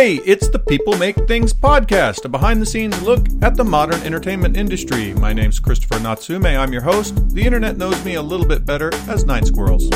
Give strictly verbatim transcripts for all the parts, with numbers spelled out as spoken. Hey, it's the People Make Things podcast, a behind-the-scenes look at the modern entertainment industry. My name's Christopher Natsume. I'm your host. The internet knows me a little bit better as Night Squirrels.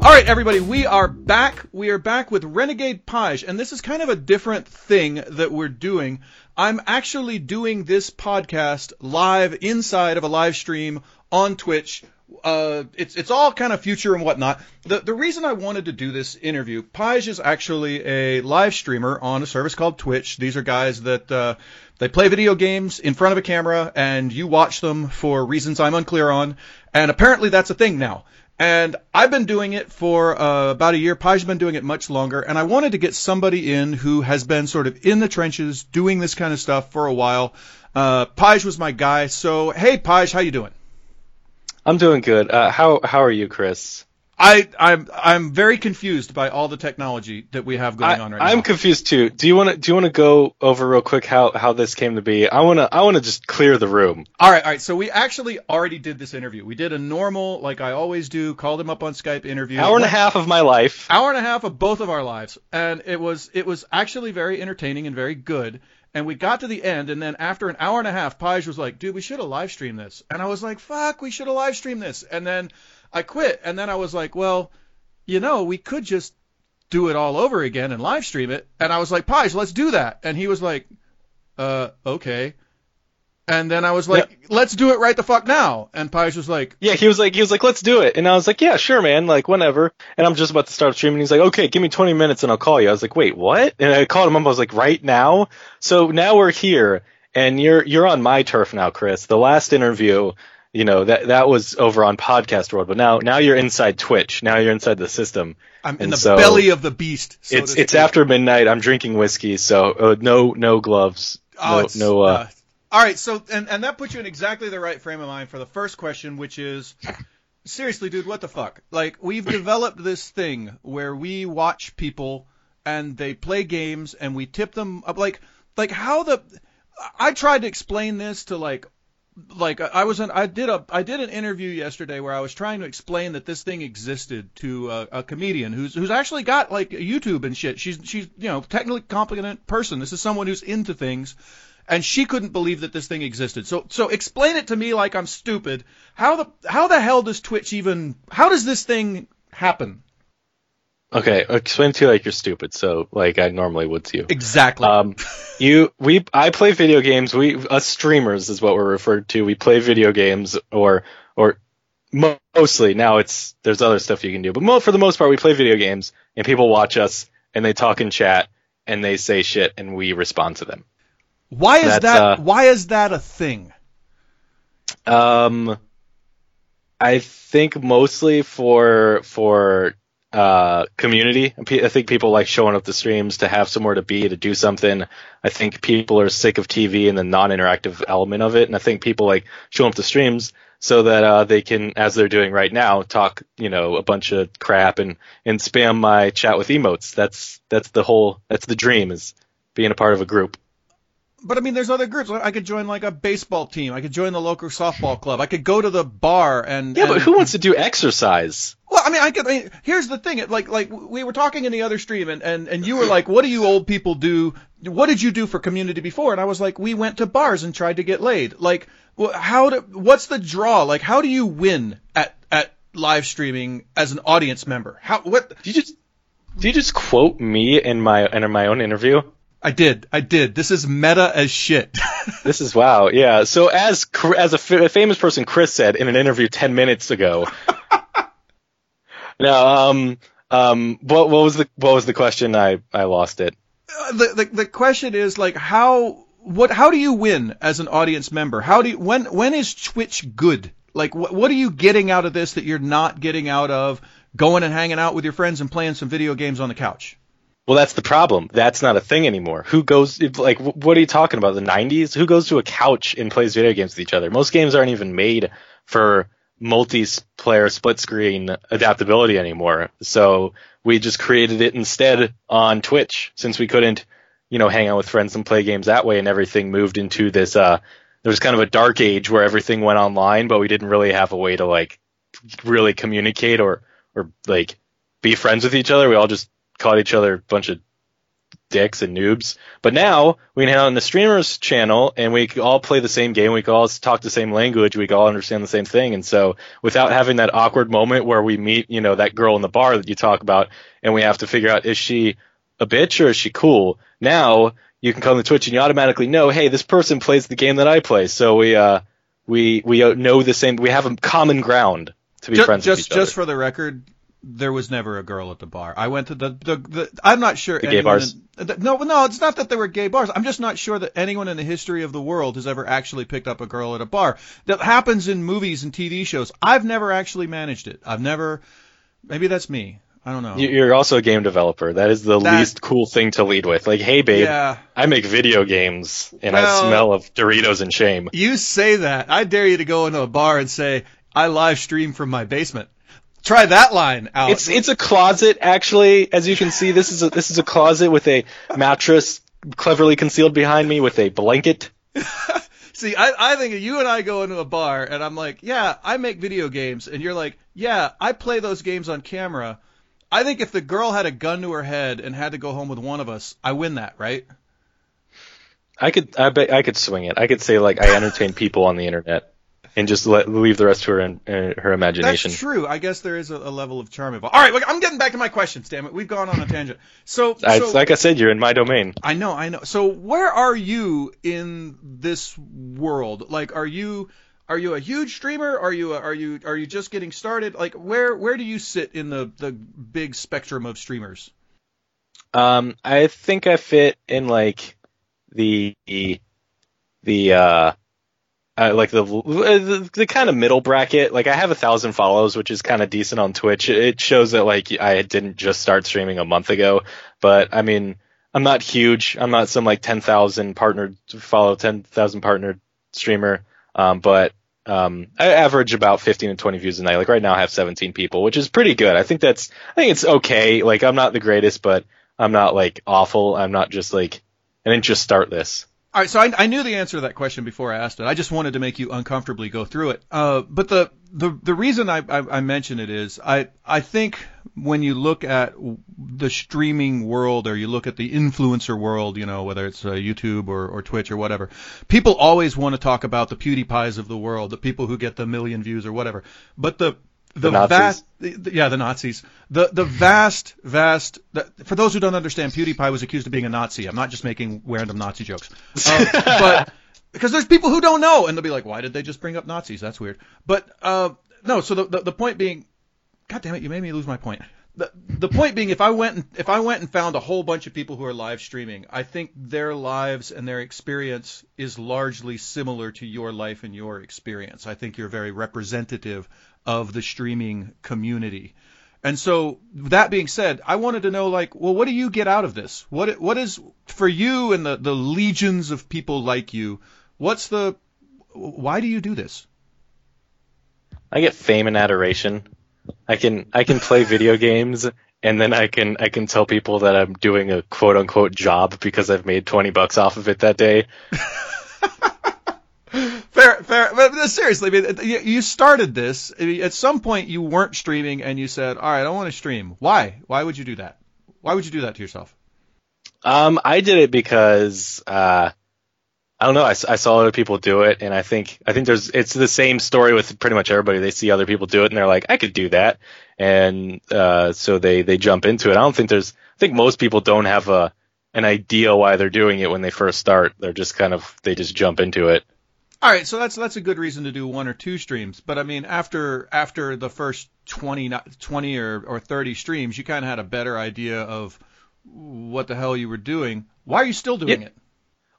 All right, everybody, we are back. We are back with Renegade Page, and this is kind of a different thing that we're doing. I'm actually doing this podcast live inside of a live stream on Twitch. Uh, it's it's all kind of future and whatnot. The the reason I wanted to do this interview, Page is actually a live streamer on a service called Twitch. These are guys that uh, they play video games in front of a camera, and you watch them for reasons I'm unclear on. And apparently that's a thing now. And I've been doing it for uh, about a year. Paige's been doing it much longer. And I wanted to get somebody in who has been sort of in the trenches doing this kind of stuff for a while. Uh, Paige was my guy. So, hey, Paige, how you doing? I'm doing good. Uh, how how are you, Chris? I, I'm I'm very confused by all the technology that we have going I, on right I'm now. I'm confused too. Do you want to do you want to go over real quick how, how this came to be? I want to I want to just clear the room. All right, all right. So we actually already did this interview. We did a normal, like I always do, called him up on Skype interview. Hour and a half of my life. Hour and a half of both of our lives, and it was it was actually very entertaining and very good. And we got to the end, and then after an hour and a half, Paige was like, dude, we should have live streamed this. And I was like, fuck, we should have live streamed this. And then I quit. And then I was like, well, you know, we could just do it all over again and live stream it. And I was like, Paige, let's do that. And he was like, uh, okay. And then I was like, yeah. Let's do it right the fuck now. And Paige was like, yeah, he was like, he was like, let's do it. And I was like, yeah, sure, man. Like, whenever. And I'm just about to start streaming. He's like, okay, give me twenty minutes and I'll call you. I was like, wait, what? And I called him up. I was like, right now. So now we're here and you're, you're on my turf now, Chris. The last interview, you know, that, that was over on Podcast World, but now, now you're inside Twitch. Now you're inside the system. I'm in and the so belly of the beast. So it's, it's after midnight. I'm drinking whiskey. So uh, no, no gloves. Oh, no, no, uh, uh all right, so and, and that puts you in exactly the right frame of mind for the first question, which is, seriously, dude, what the fuck? Like, we've developed this thing where we watch people and they play games and we tip them up. Like, like how the – I tried to explain this to, like – like I was an, I did a I did an interview yesterday where I was trying to explain that this thing existed to a, a comedian who's who's actually got, like, YouTube and shit. She's, she's you know, technically competent person. This is someone who's into things. And she couldn't believe that this thing existed. So, so explain it to me like I'm stupid. How the how the hell does Twitch even? How does this thing happen? Okay, explain to you like you're stupid. So, like I normally would to you. Exactly. Um, you we I play video games. We us streamers is what we're referred to. We play video games, or or mostly now it's there's other stuff you can do, but mo- for the most part we play video games and people watch us and they talk in chat and they say shit and we respond to them. Why is That's, that? Uh, why is that a thing? Um, I think mostly for for uh community. I think people like showing up to streams to have somewhere to be, to do something. I think people are sick of T V and the non-interactive element of it, and I think people like show up to streams so that uh, they can, as they're doing right now, talk you know a bunch of crap and and spam my chat with emotes. That's that's the whole. That's the dream, is being a part of a group. But, I mean, there's other groups. I could join, like, a baseball team. I could join the local softball club. I could go to the bar and... Yeah, and... but who wants to do exercise? Well, I mean, I could... I mean, here's the thing. Like, like we were talking in the other stream, and, and, and you were like, what do you old people do? What did you do for community before? And I was like, we went to bars and tried to get laid. Like, how do... What's the draw? Like, how do you win at, at live streaming as an audience member? How... What... Did you just... Did you just quote me in my, in my own interview? I did. I did. This is meta as shit. This is wow. Yeah. So as as a, f- a famous person, Chris said in an interview ten minutes ago. Now, um, um, what what was the what was the question? I, I lost it. Uh, the, the the question is like how what how do you win as an audience member? How do you, when when is Twitch good? Like wh- what are you getting out of this that you're not getting out of going and hanging out with your friends and playing some video games on the couch? Well, that's the problem. That's not a thing anymore. Who goes, like, what are you talking about? The nineties? Who goes to a couch and plays video games with each other? Most games aren't even made for multiplayer split screen adaptability anymore. So we just created it instead on Twitch, since we couldn't, you know, hang out with friends and play games that way, and everything moved into this, uh, there was kind of a dark age where everything went online, but we didn't really have a way to, like, really communicate or or like be friends with each other. We all just called each other a bunch of dicks and noobs. But now we can hang out on the streamer's channel and we can all play the same game. We can all talk the same language. We can all understand the same thing. And so without having that awkward moment where we meet, you know, that girl in the bar that you talk about and we have to figure out, is she a bitch or is she cool? Now you can come to Twitch and you automatically know, hey, this person plays the game that I play. So we, uh, we, we know the same, we have a common ground to be just, friends just, with each other. Just for the record, there was never a girl at the bar. I went to the, the, the I'm not sure. The gay bars? In, no, no, it's not that there were gay bars. I'm just not sure that anyone in the history of the world has ever actually picked up a girl at a bar. That happens in movies and T V shows. I've never actually managed it. I've never, maybe that's me. I don't know. You're also a game developer. That is the that, least cool thing to lead with. Like, hey, babe, yeah. I make video games, and well, I smell of Doritos and shame. You say that. I dare you to go into a bar and say, I live stream from my basement. Try that line out. It's it's a closet, actually. As you can see, this is a, this is a closet with a mattress cleverly concealed behind me with a blanket. See, I, I think you and I go into a bar, and I'm like, yeah, I make video games. And you're like, yeah, I play those games on camera. I think if the girl had a gun to her head and had to go home with one of us, I win that, right? I could, I bet, I could swing it. I could say like I entertain people on the internet, and just let, leave the rest to her in, uh, her imagination. That's true. I guess there is a, a level of charm involved. All right, look, I'm getting back to my questions. Damn it, we've gone on a tangent. So, so I, like I said, you're in my domain. I know, I know. So where are you in this world? Like, are you? Are you a huge streamer? Are you a, are you are you just getting started? Like where where do you sit in the, the big spectrum of streamers? Um, I think I fit in like the the uh, uh like the, the the kind of middle bracket. Like I have a thousand follows, which is kind of decent on Twitch. It shows that like I didn't just start streaming a month ago, but I mean I'm not huge. I'm not some like ten thousand partnered follow ten thousand partnered streamer. Um, but um, I average about fifteen to twenty views a night. Like right now I have seventeen people, which is pretty good. I think that's, I think it's okay. Like I'm not the greatest, but I'm not like awful. I'm not just like, I didn't just start this. All right. So I, I knew the answer to that question before I asked it. I just wanted to make you uncomfortably go through it. Uh, but the, the, the reason I, I, I mention it is I, I think when you look at the streaming world or you look at the influencer world, you know, whether it's uh, YouTube or, or Twitch or whatever, people always want to talk about the PewDiePies of the world, the people who get the million views or whatever. But the, the, the vast, the, the, yeah, the Nazis, the, the vast, vast, the, for those who don't understand, PewDiePie was accused of being a Nazi. I'm not just making random Nazi jokes, um, but because there's people who don't know and they'll be like, why did they just bring up Nazis? That's weird. But, uh, no, so the, the, the point being, God damn it, you made me lose my point. The, the point being, if I went and, if I went and found a whole bunch of people who are live streaming, I think their lives and their experience is largely similar to your life and your experience. I think you're very representative of the streaming community. And so that being said, I wanted to know, like, well, what do you get out of this? What What is, for you and the, the legions of people like you, what's the, why do you do this? I get fame and adoration. I can I can play video games and then I can I can tell people that I'm doing a quote unquote job because I've made twenty bucks off of it that day. fair, fair. But seriously, you started this at some point. You weren't streaming and you said, "All right, I want to stream." Why? Why would you do that? Why would you do that to yourself? Um, I did it because uh, I don't know. I, I saw other people do it, and I think I think there's it's the same story with pretty much everybody. They see other people do it, and they're like, "I could do that," and uh, so they they jump into it. I don't think there's. I think most people don't have a an idea why they're doing it when they first start. They're just kind of they just jump into it. All right, so that's that's a good reason to do one or two streams. But I mean, after after the first twenty, twenty or or thirty streams, you kind of had a better idea of what the hell you were doing. Why are you still doing yeah. it?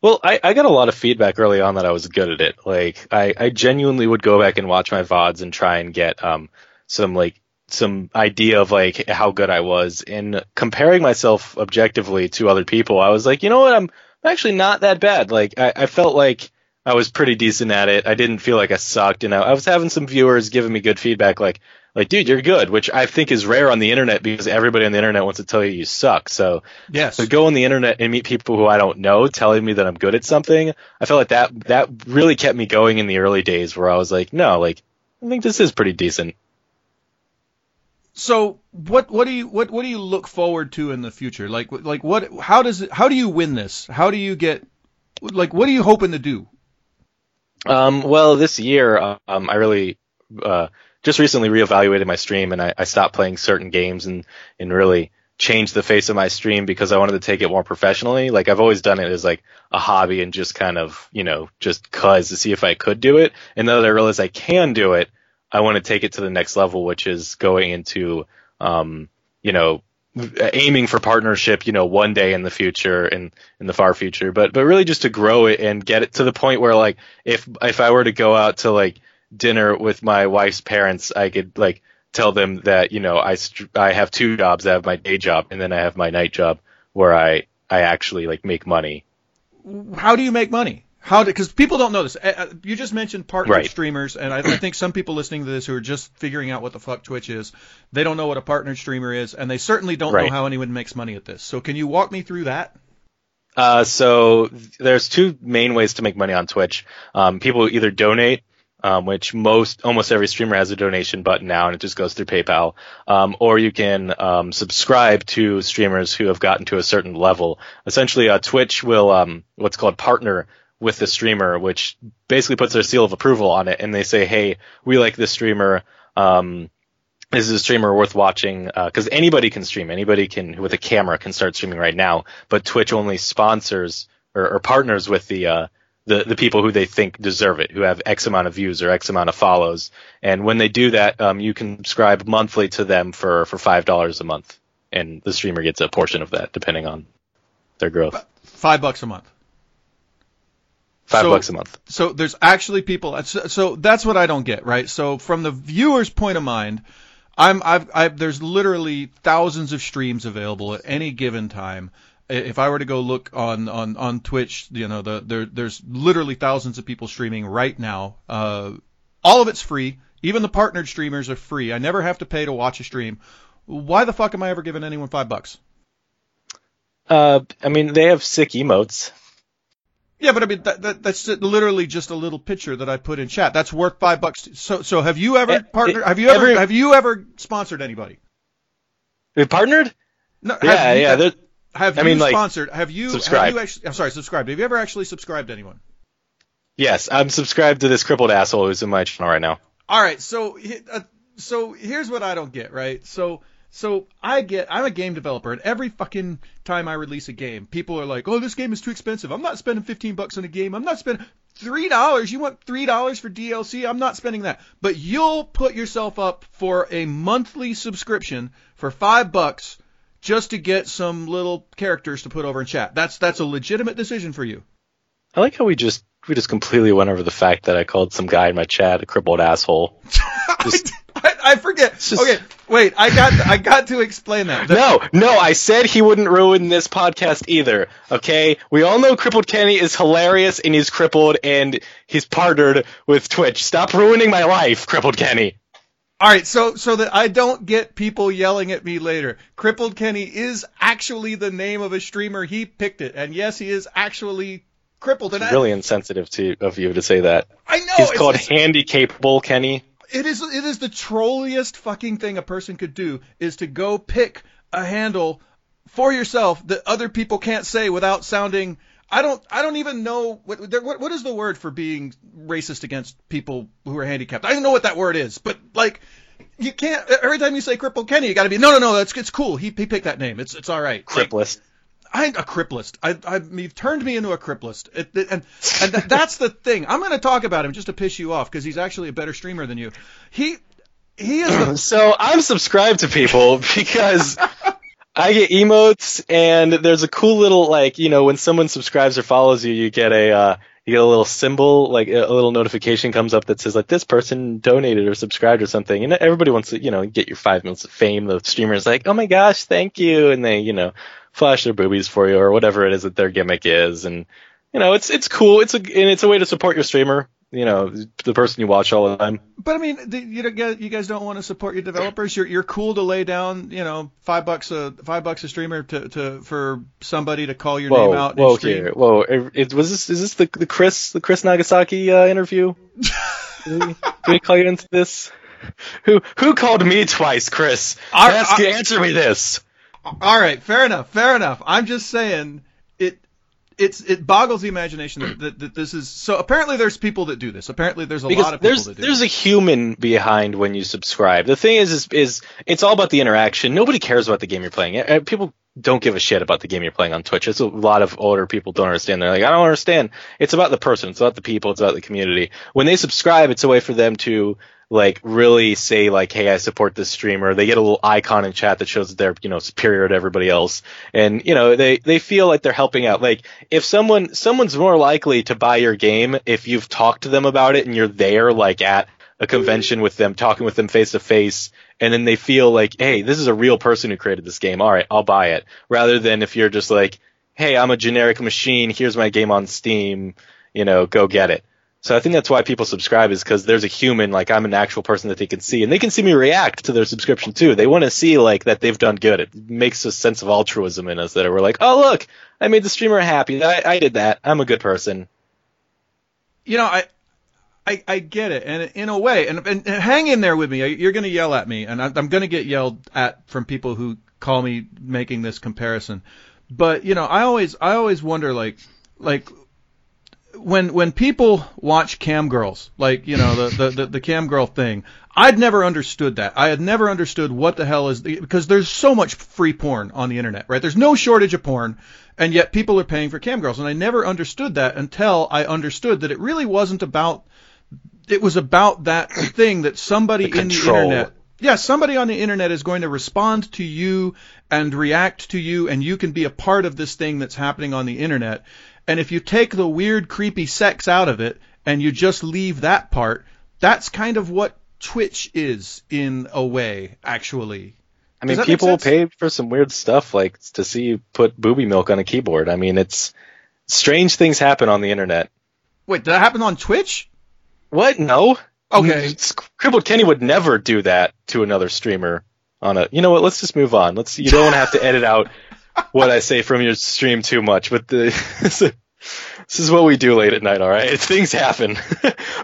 Well, I, I got a lot of feedback early on that I was good at it. Like, I, I genuinely would go back and watch my V O Ds and try and get um some like some idea of like how good I was. And comparing myself objectively to other people, I was like, you know what, I'm actually not that bad. Like, I, I felt like I was pretty decent at it. I didn't feel like I sucked. And I, I was having some viewers giving me good feedback, like, like, dude, you're good, which I think is rare on the internet because everybody on the internet wants to tell you you suck. So, yes. So go on the internet and meet people who I don't know telling me that I'm good at something. I felt like that that really kept me going in the early days where I was like, no, like, I think this is pretty decent. So what what do you what what do you look forward to in the future? Like like what how does it, how do you win this? How do you get like what are you hoping to do? Um, well, this year um, I really uh, just recently reevaluated my stream, and I, I stopped playing certain games and and really changed the face of my stream because I wanted to take it more professionally. Like I've always done it as like a hobby and just kind of, you know, just cause to see if I could do it. And now that I realize I can do it, I want to take it to the next level, which is going into, um, you know, aiming for partnership, you know, one day in the future and in the far future, but, but really just to grow it and get it to the point where like, if, if I were to go out to like dinner with my wife's parents, I could like tell them that, you know, I, I have two jobs. I have my day job and then I have my night job where I, I actually like make money. How do you make money? How do, 'cause people don't know this. You just mentioned partner right. streamers, and I, I think some people listening to this who are just figuring out what the fuck Twitch is, they don't know what a partner streamer is, and they certainly don't right. know how anyone makes money at this. So can you walk me through that? Uh, so there's two main ways to make money on Twitch. Um, people either donate, um, which most almost every streamer has a donation button now, and it just goes through PayPal. Um, or you can um, subscribe to streamers who have gotten to a certain level. Essentially, uh, Twitch will um, what's called partner with the streamer, which basically puts their seal of approval on it, and they say, hey, we like this streamer, um, this is a streamer worth watching, because uh, anybody can stream, anybody can with a camera can start streaming right now, but Twitch only sponsors or, or partners with the, uh, the the people who they think deserve it, who have X amount of views or X amount of follows, and when they do that, um, you can subscribe monthly to them for, for five dollars a month, and the streamer gets a portion of that, depending on their growth. Five bucks a month. Five so, bucks a month. So there's actually people. So, so that's what I don't get, right? So from the viewer's point of mind, I'm, I've, I've, there's literally thousands of streams available at any given time. If I were to go look on, on, on Twitch, you know, the, there, there's literally thousands of people streaming right now. Uh, all of it's free. Even the partnered streamers are free. I never have to pay to watch a stream. Why the fuck am I ever giving anyone five bucks? Uh, I mean, they have sick emotes. Yeah, but I mean that, that that's literally just a little picture that I put in chat. That's worth five bucks. So so have you ever partnered? Have you ever Every, have you ever sponsored anybody? We partnered? No. Yeah, have you, yeah. Have, have I you mean, sponsored? Like, have you? Subscribed. Have you actually, I'm sorry, subscribed. Have you ever actually subscribed to anyone? Yes, I'm subscribed to this crippled asshole who's in my channel right now. All right, so uh, so here's what I don't get, right? So. So I get, I'm a game developer, and every fucking time I release a game, people are like, oh, this game is too expensive. I'm not spending fifteen bucks on a game. I'm not spending three dollars. You want three dollars for D L C? I'm not spending that. But you'll put yourself up for a monthly subscription for five bucks just to get some little characters to put over in chat. That's, that's a legitimate decision for you. I like how we just, we just completely went over the fact that I called some guy in my chat a crippled asshole. Just... I forget. Just... Okay, wait. I got. To, I got to explain that. The... No, no. I said he wouldn't ruin this podcast either. Okay. We all know Crippled Kenny is hilarious, and he's crippled, and he's partnered with Twitch. Stop ruining my life, Crippled Kenny. All right. So, so that I don't get people yelling at me later. Crippled Kenny is actually the name of a streamer. He picked it, and yes, he is actually crippled. It's really I... insensitive to of you to say that. I know. He's it's, called it's... Handicapable Kenny. It is it is the trolliest fucking thing a person could do is to go pick a handle for yourself that other people can't say without sounding I don't I don't even know what what what is the word for being racist against people who are handicapped. I don't know what that word is, but like you can't every time you say Crippled Kenny you got to be no no no that's it's cool. He he picked that name. It's it's all right. Cripplist. I'm a cripplist. I, I, you've turned me into a cripplist. It, it, and and th- that's the thing. I'm going to talk about him just to piss you off because he's actually a better streamer than you. He he is. The... So I'm subscribed to people because I get emotes and there's a cool little, like, you know, when someone subscribes or follows you, you get a uh, you get a little symbol, like a little notification comes up that says, like, this person donated or subscribed or something. And everybody wants to, you know, get your five minutes of fame. The streamer's like, oh, my gosh, thank you. And they, you know. Flash their boobies for you, or whatever it is that their gimmick is, and you know it's it's cool. It's a and it's a way to support your streamer. You know, the person you watch all the time. But I mean, the, you know, you guys don't want to support your developers. You're you're cool to lay down, you know, five bucks a five bucks a streamer to, to for somebody to call your whoa, name out. Whoa, and stream. Here, whoa, it, it, was this is this the the Chris the Chris Nagasaki uh, interview? Did we, did we call you into this? who who called me twice, Chris? Our, Ask, our, answer me this. All right, fair enough, fair enough. I'm just saying it. It's it boggles the imagination that, that, that this is so. Apparently, there's people that do this. Apparently, there's a because lot of people that do. There's this. There's a human behind when you subscribe. The thing is, is, is it's all about the interaction. Nobody cares about the game you're playing. People don't give a shit about the game you're playing on Twitch. It's a lot of older people don't understand. They're like, I don't understand. It's about the person. It's about the people. It's about the community. When they subscribe, it's a way for them to like really say like, hey, I support this streamer. They get a little icon in chat that shows that they're, you know, superior to everybody else. And, you know, they, they feel like they're helping out. Like if someone, someone's more likely to buy your game if you've talked to them about it and you're there like at a convention with them, talking with them face to face. And then they feel like, hey, this is a real person who created this game. All right, I'll buy it. Rather than if you're just like, hey, I'm a generic machine. Here's my game on Steam. You know, go get it. So I think that's why people subscribe is because there's a human, like I'm an actual person that they can see. And they can see me react to their subscription too. They want to see like that they've done good. It makes a sense of altruism in us that we're like, oh, look, I made the streamer happy. I, I did that. I'm a good person. You know, I... I, I get it, and in a way, and, and hang in there with me. You're going to yell at me, and I'm going to get yelled at from people who call me making this comparison. But you know, I always, I always wonder, like, like when when people watch cam girls, like you know, the the, the, the cam girl thing. I'd never understood that. I had never understood what the hell is the, because there's so much free porn on the internet, right? There's no shortage of porn, and yet people are paying for cam girls, and I never understood that until I understood that it really wasn't about. It was about that thing that somebody the in the internet, yeah, somebody on the internet is going to respond to you and react to you, and you can be a part of this thing that's happening on the internet. And if you take the weird, creepy sex out of it and you just leave that part, that's kind of what Twitch is in a way, actually. I mean, people will pay for some weird stuff, like to see you put booby milk on a keyboard. I mean, it's strange things happen on the internet. Wait, did that happen on Twitch? What? No. Okay. Crippled Kenny would never do that to another streamer on a. You know what? Let's just move on. Let's. You don't want to have to edit out what I say from your stream too much. But the, this is what we do late at night. All right, things happen.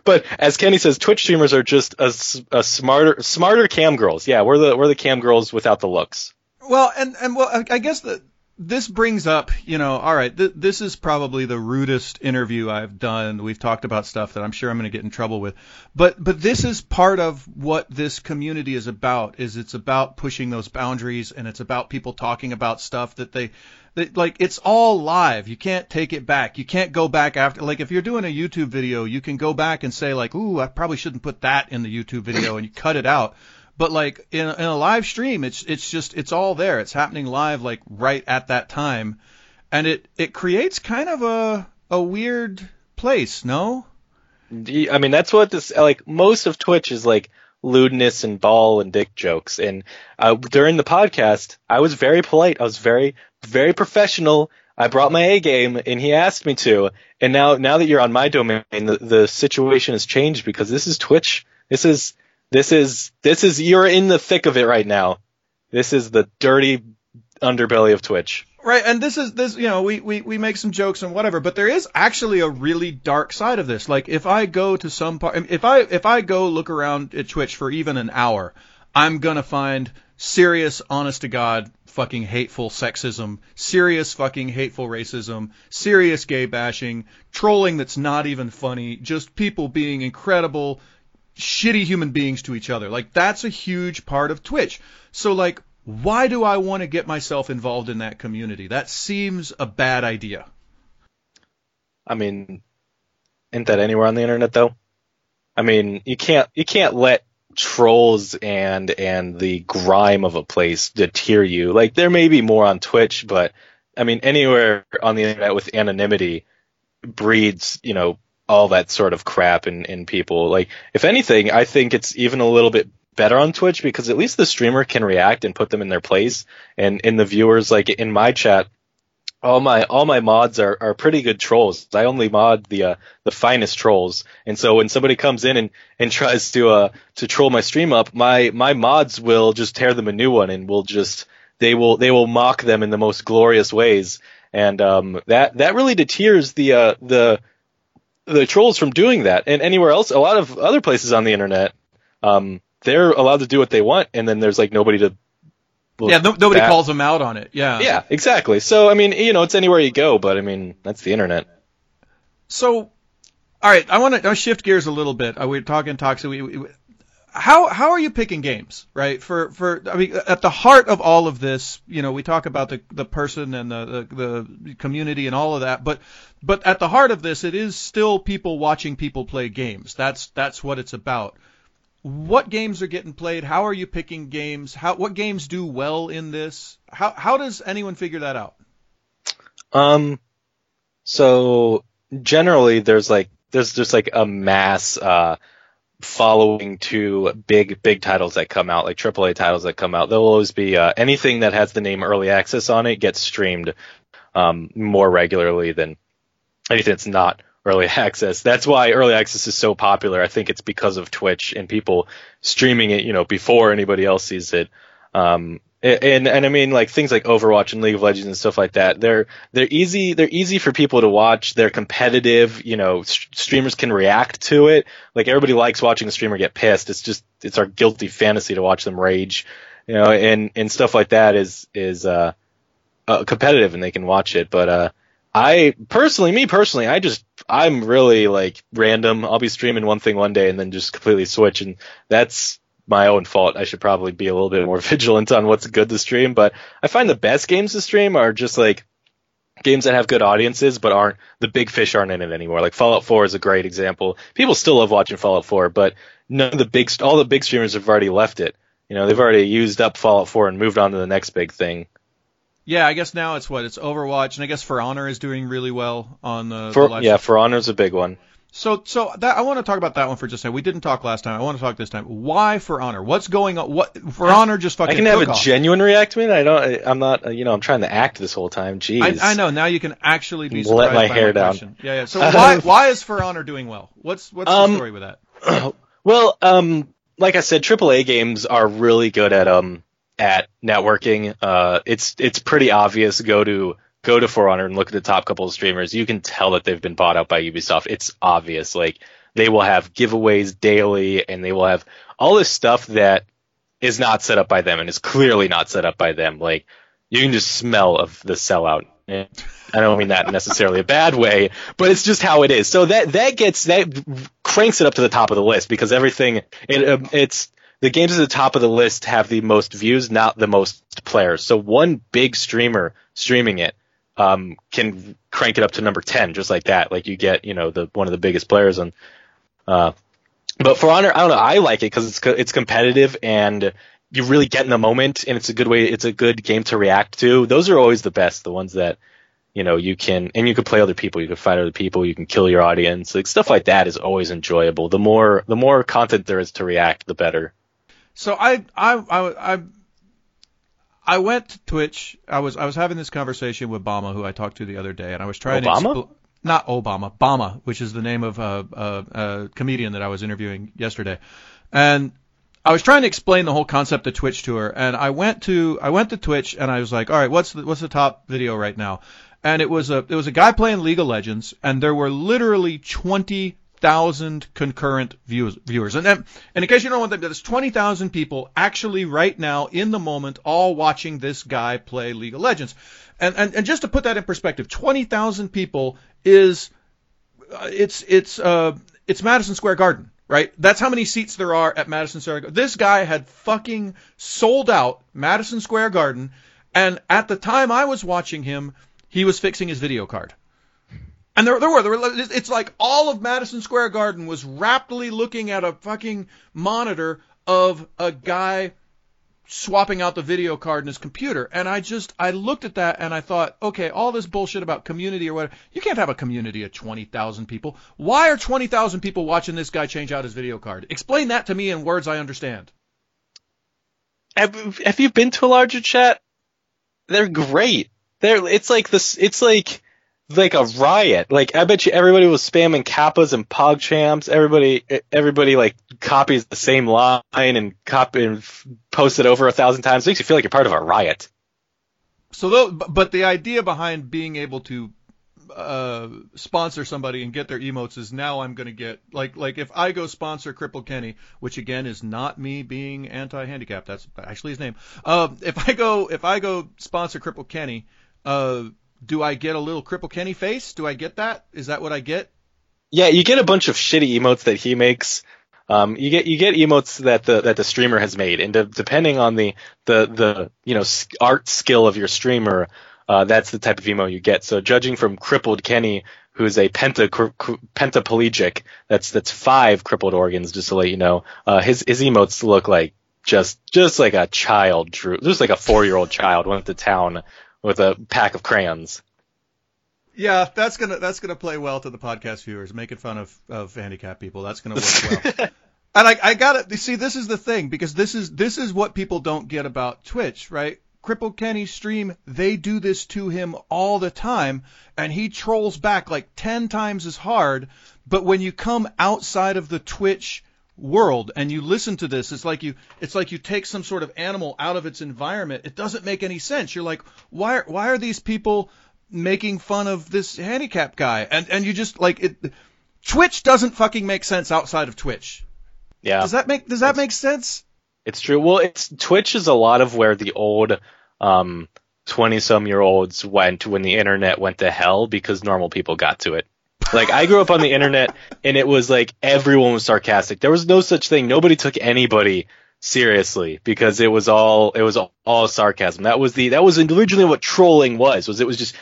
But as Kenny says, Twitch streamers are just a, a smarter, smarter cam girls. Yeah, we're the we're the cam girls without the looks. Well, and and well, I guess the. This brings up, you know, all right, th- this is probably the rudest interview I've done. We've talked about stuff that I'm sure I'm going to get in trouble with. But but this is part of what this community is about, is it's about pushing those boundaries, and it's about people talking about stuff that they, they like, it's all live. You can't take it back. You can't go back after. Like, if you're doing a YouTube video, you can go back and say, like, ooh, I probably shouldn't put that in the YouTube video, and you cut it out. But like in, in a live stream, it's it's just it's all there. It's happening live, like right at that time, and it, it creates kind of a a weird place. No, I mean that's what this like most of Twitch is like lewdness and ball and dick jokes. And uh, during the podcast, I was very polite. I was very very professional. I brought my A game, and he asked me to. And now now that you're on my domain, the, the situation has changed because this is Twitch. This is. This is this is you're in the thick of it right now. This is the dirty underbelly of Twitch. Right, and this is this you know, we, we, we make some jokes and whatever, but there is actually a really dark side of this. Like if I go to some part if I if I go look around at Twitch for even an hour, I'm gonna find serious, honest to God, fucking hateful sexism, serious fucking hateful racism, serious gay bashing, trolling that's not even funny, just people being incredible shitty human beings to each other. Like that's a huge part of Twitch. So like, why do I want to get myself involved in that community? That seems a bad idea. I mean, isn't that anywhere on the internet though? I mean, you can't you can't let trolls and and the grime of a place deter you. Like there may be more on Twitch, but I mean, anywhere on the internet with anonymity breeds, you know, all that sort of crap in, in people. Like, if anything, I think it's even a little bit better on Twitch because at least the streamer can react and put them in their place. And in the viewers, like in my chat, all my all my mods are, are pretty good trolls. I only mod the uh, the finest trolls. And so when somebody comes in and, and tries to uh to troll my stream up, my my mods will just tear them a new one and will just they will they will mock them in the most glorious ways. And um that that really deters the uh the the trolls from doing that. And anywhere else, a lot of other places on the internet, um, they're allowed to do what they want, and then there's like nobody to. Yeah, no, nobody back. calls them out on it. Yeah. Yeah, exactly. So I mean, you know, it's anywhere you go, but I mean, that's the internet. So, all right, I want to shift gears a little bit. We're talking talks. So we, we, how how are you picking games, right? For for I mean, at the heart of all of this, you know, we talk about the the person and the the, the community and all of that, but but at the heart of this, it is still people watching people play games. That's that's what it's about. What games are getting played? How are you picking games? How what games do well in this? How how does anyone figure that out? Um, so generally there's like there's just like a mass uh following to big big titles that come out, like triple A titles that come out. There'll always be uh, anything that has the name Early Access on it gets streamed um more regularly than anything that's not Early access. That's why early access is so popular. I think it's because of Twitch and people streaming it, you know, before anybody else sees it. Um, and and I mean, like things like Overwatch and League of Legends and stuff like that. They're they're easy. They're easy for people to watch. They're competitive. You know, st- streamers can react to it. Like everybody likes watching a streamer get pissed. It's just it's our guilty fantasy to watch them rage. You know, and and stuff like that is is uh, uh competitive and they can watch it. But uh, I personally, me personally, I just. I'm really like random. I'll be streaming one thing one day and then just completely switch, and that's my own fault. I should probably be a little bit more vigilant on what's good to stream, but I find the best games to stream are just like games that have good audiences but aren't the big fish aren't in it anymore. Like Fallout four is a great example. People still love watching Fallout four, but none of the big all the big streamers have already left it. You know, they've already used up Fallout four and moved on to the next big thing. Yeah, I guess now it's what? It's Overwatch, and I guess For Honor is doing really well on the, for, the live. Yeah, For Honor's a big one. So so that, I want to talk about that one for just a second. We didn't talk last time. I want to talk this time. Why For Honor? What's going on? What For Honor just fucking I can have a off. genuine react to it. I don't, I, I'm not, you know, I'm trying to act this whole time. Jeez. I, I know. Now you can actually be surprised Let my by hair my down. Question. Yeah, yeah. So why why is For Honor doing well? What's, what's um, the story with that? Well, um, like I said, triple A games are really good at... um. at networking. Uh, it's it's pretty obvious. Go to go to For Honor and look at the top couple of streamers. You can tell that they've been bought out by Ubisoft. It's obvious. Like they will have giveaways daily, and they will have all this stuff that is not set up by them and is clearly not set up by them. Like you can just smell of the sellout. I don't mean that necessarily a bad way, but it's just how it is. So that that gets that cranks it up to the top of the list because everything it it's. The games at the top of the list have the most views, not the most players. So one big streamer streaming it um, can crank it up to number ten, just like that. Like you get, you know, the one of the biggest players. And uh, but For Honor, I don't know. I like it because it's co- it's competitive and you really get in the moment, and it's a good way. It's a good game to react to. Those are always the best. The ones that you know you can and you can play other people. You can fight other people. You can kill your audience. Like stuff like that is always enjoyable. The more the more content there is to react, the better. So I I I I I went to Twitch. I was I was having this conversation with Bama, who I talked to the other day, and I was trying Obama? to expl- not Obama, Bama, which is the name of a, a, a comedian that I was interviewing yesterday, and I was trying to explain the whole concept of Twitch to her. And I went to I went to Twitch, and I was like, all right, what's the, what's the top video right now? And it was a it was a guy playing League of Legends, and there were literally twenty thousand concurrent views, viewers. And then, and in case you don't want that, there's twenty thousand people actually right now in the moment all watching this guy play League of Legends. And and, and just to put that in perspective, twenty thousand people is uh, it's it's uh it's Madison Square Garden, right? That's how many seats there are at Madison Square Garden. This guy had fucking sold out Madison Square Garden, and at the time I was watching him, he was fixing his video card. And there, there were, there were, it's like all of Madison Square Garden was raptly looking at a fucking monitor of a guy swapping out the video card in his computer. And I just, I looked at that and I thought, okay, all this bullshit about community or whatever, you can't have a community of twenty thousand people. Why are twenty thousand people watching this guy change out his video card? Explain that to me in words I understand. Have, have you been to a larger chat? They're great. They're, it's like this, it's like... like a riot. Like I bet you everybody was spamming kappas and pogchamps. Everybody, everybody like copies the same line and copy and f- posts it over a thousand times. It makes you feel like you're part of a riot. So, though, but the idea behind being able to uh, sponsor somebody and get their emotes is now I'm going to get like like if I go sponsor Crippled Kenny, which again is not me being anti-handicap. That's actually his name. Uh, if I go if I go sponsor Crippled Kenny, uh, do I get a little Crippled Kenny face? Do I get that? Is that what I get? Yeah, you get a bunch of shitty emotes that he makes. Um, you get you get emotes that the that the streamer has made, and de- depending on the the the you know art skill of your streamer, uh, that's the type of emote you get. So judging from Crippled Kenny, who is a penta cr- pentaplegic, that's that's five crippled organs. Just to let you know, uh, his his emotes look like just just like a child drew, just like a four year old child went to town with a pack of crayons. Yeah, that's gonna that's gonna play well to the podcast viewers. Making fun of, of handicapped people, that's gonna work well. And I I gotta see this is the thing because this is this is what people don't get about Twitch, right? Crippled Kenny's stream, they do this to him all the time, and he trolls back like ten times as hard. But when you come outside of the Twitch world and you listen to this, it's like you it's like you take some sort of animal out of its environment. It doesn't make any sense. You're like, why why are these people making fun of this handicapped guy, and and you just like it. Twitch doesn't fucking make sense outside of Twitch. Yeah. Does that make Does that it's, make sense? It's true. Well, it's Twitch is a lot of where the old um twenty some year olds went when the internet went to hell because normal people got to it. Like I grew up on the internet, and it was like everyone was sarcastic. There was no such thing. Nobody took anybody seriously, because it was all it was all, all sarcasm. That was the that was originally what trolling was. Was it was just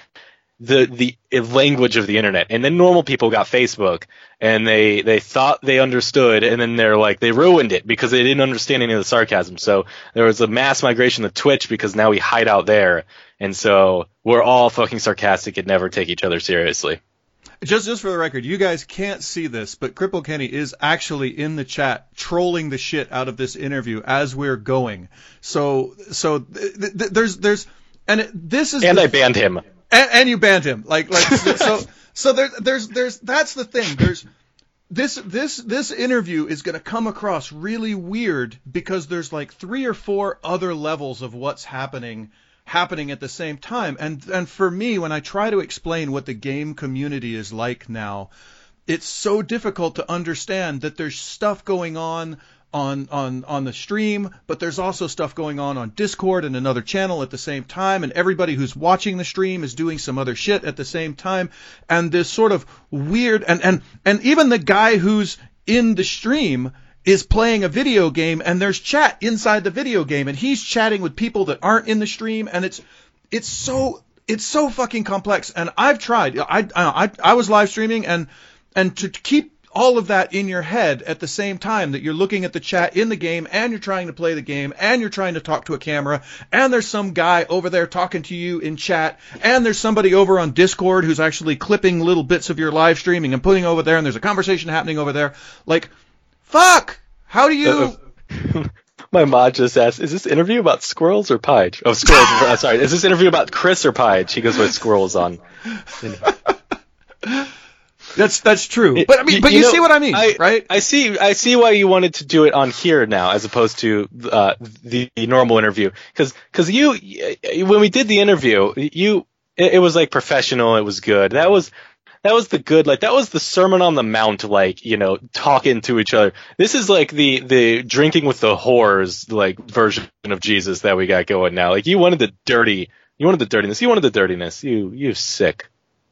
the the language of the internet. And then normal people got Facebook, and they they thought they understood, and then they're like they ruined it because they didn't understand any of the sarcasm. So there was a mass migration to Twitch because now we hide out there, and so we're all fucking sarcastic and never take each other seriously. Just just for the record, you guys can't see this, but Crippled Kenny is actually in the chat trolling the shit out of this interview as we're going. So so th- th- there's there's and it, this is and the, I banned him and, and you banned him like like so so there, there's there's that's the thing there's this this this interview is going to come across really weird because there's like three or four other levels of what's happening. happening at the same time. And and for me, when I try to explain what the game community is like now, it's so difficult to understand that there's stuff going on on on on the stream, but there's also stuff going on on Discord and another channel at the same time, and everybody who's watching the stream is doing some other shit at the same time. And this sort of weird and and, and even the guy who's in the stream is playing a video game, and there's chat inside the video game, and he's chatting with people that aren't in the stream, and it's it's so it's so fucking complex. And I've tried. I I I was live streaming, and and to keep all of that in your head at the same time that you're looking at the chat in the game, and you're trying to play the game, and you're trying to talk to a camera, and there's some guy over there talking to you in chat, and there's somebody over on Discord who's actually clipping little bits of your live streaming and putting over there, and there's a conversation happening over there, like. Fuck! How do you... Uh, my mod just asked, is this interview about squirrels or Pidge? Oh, squirrels. uh, sorry, is this interview about Chris or Pidge? He goes with squirrels on. that's that's true. It, but I mean, but you, you know, see what I mean, I, right? I see I see why you wanted to do it on here now as opposed to uh, the, the normal interview. Because you, when we did the interview, you it, it was like professional, it was good. That was... That was the good, like, that was the Sermon on the Mount, like, you know, talking to each other. This is like the, the drinking with the whores, like, version of Jesus that we got going now. Like, you wanted the dirty, you wanted the dirtiness, you wanted the dirtiness, you, you sick.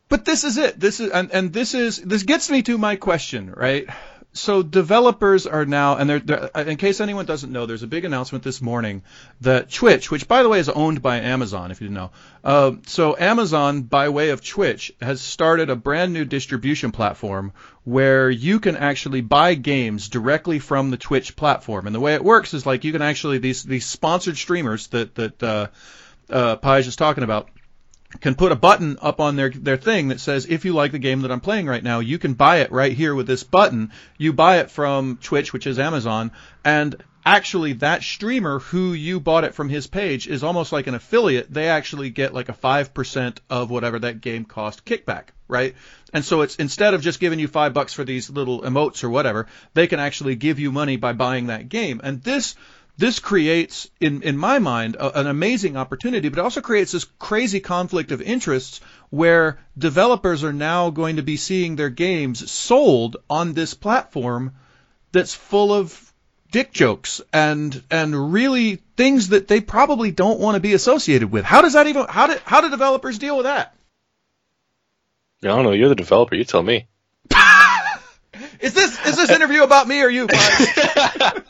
But this is it. This is, and, and this is, this gets me to my question, right? So developers are now, and they're, they're, in case anyone doesn't know, there's a big announcement this morning that Twitch, which by the way is owned by Amazon, if you didn't know, uh, so Amazon, by way of Twitch, has started a brand new distribution platform where you can actually buy games directly from the Twitch platform. And the way it works is like you can actually, these these sponsored streamers that that uh, uh, Paj is talking about, can put a button up on their their thing that says, if you like the game that I'm playing right now, you can buy it right here with this button. You buy it from Twitch, which is Amazon, and actually that streamer who you bought it from his page is almost like an affiliate. They actually get like a five percent of whatever that game cost kickback, right? And so it's instead of just giving you five bucks for these little emotes or whatever, they can actually give you money by buying that game. And this this creates, in, in my mind, a, an amazing opportunity, but it also creates this crazy conflict of interests where developers are now going to be seeing their games sold on this platform that's full of dick jokes and and really things that they probably don't want to be associated with. How does that even, how do, how do developers deal with that? I don't know. You're the developer. You tell me. Is this is this interview about me or you? I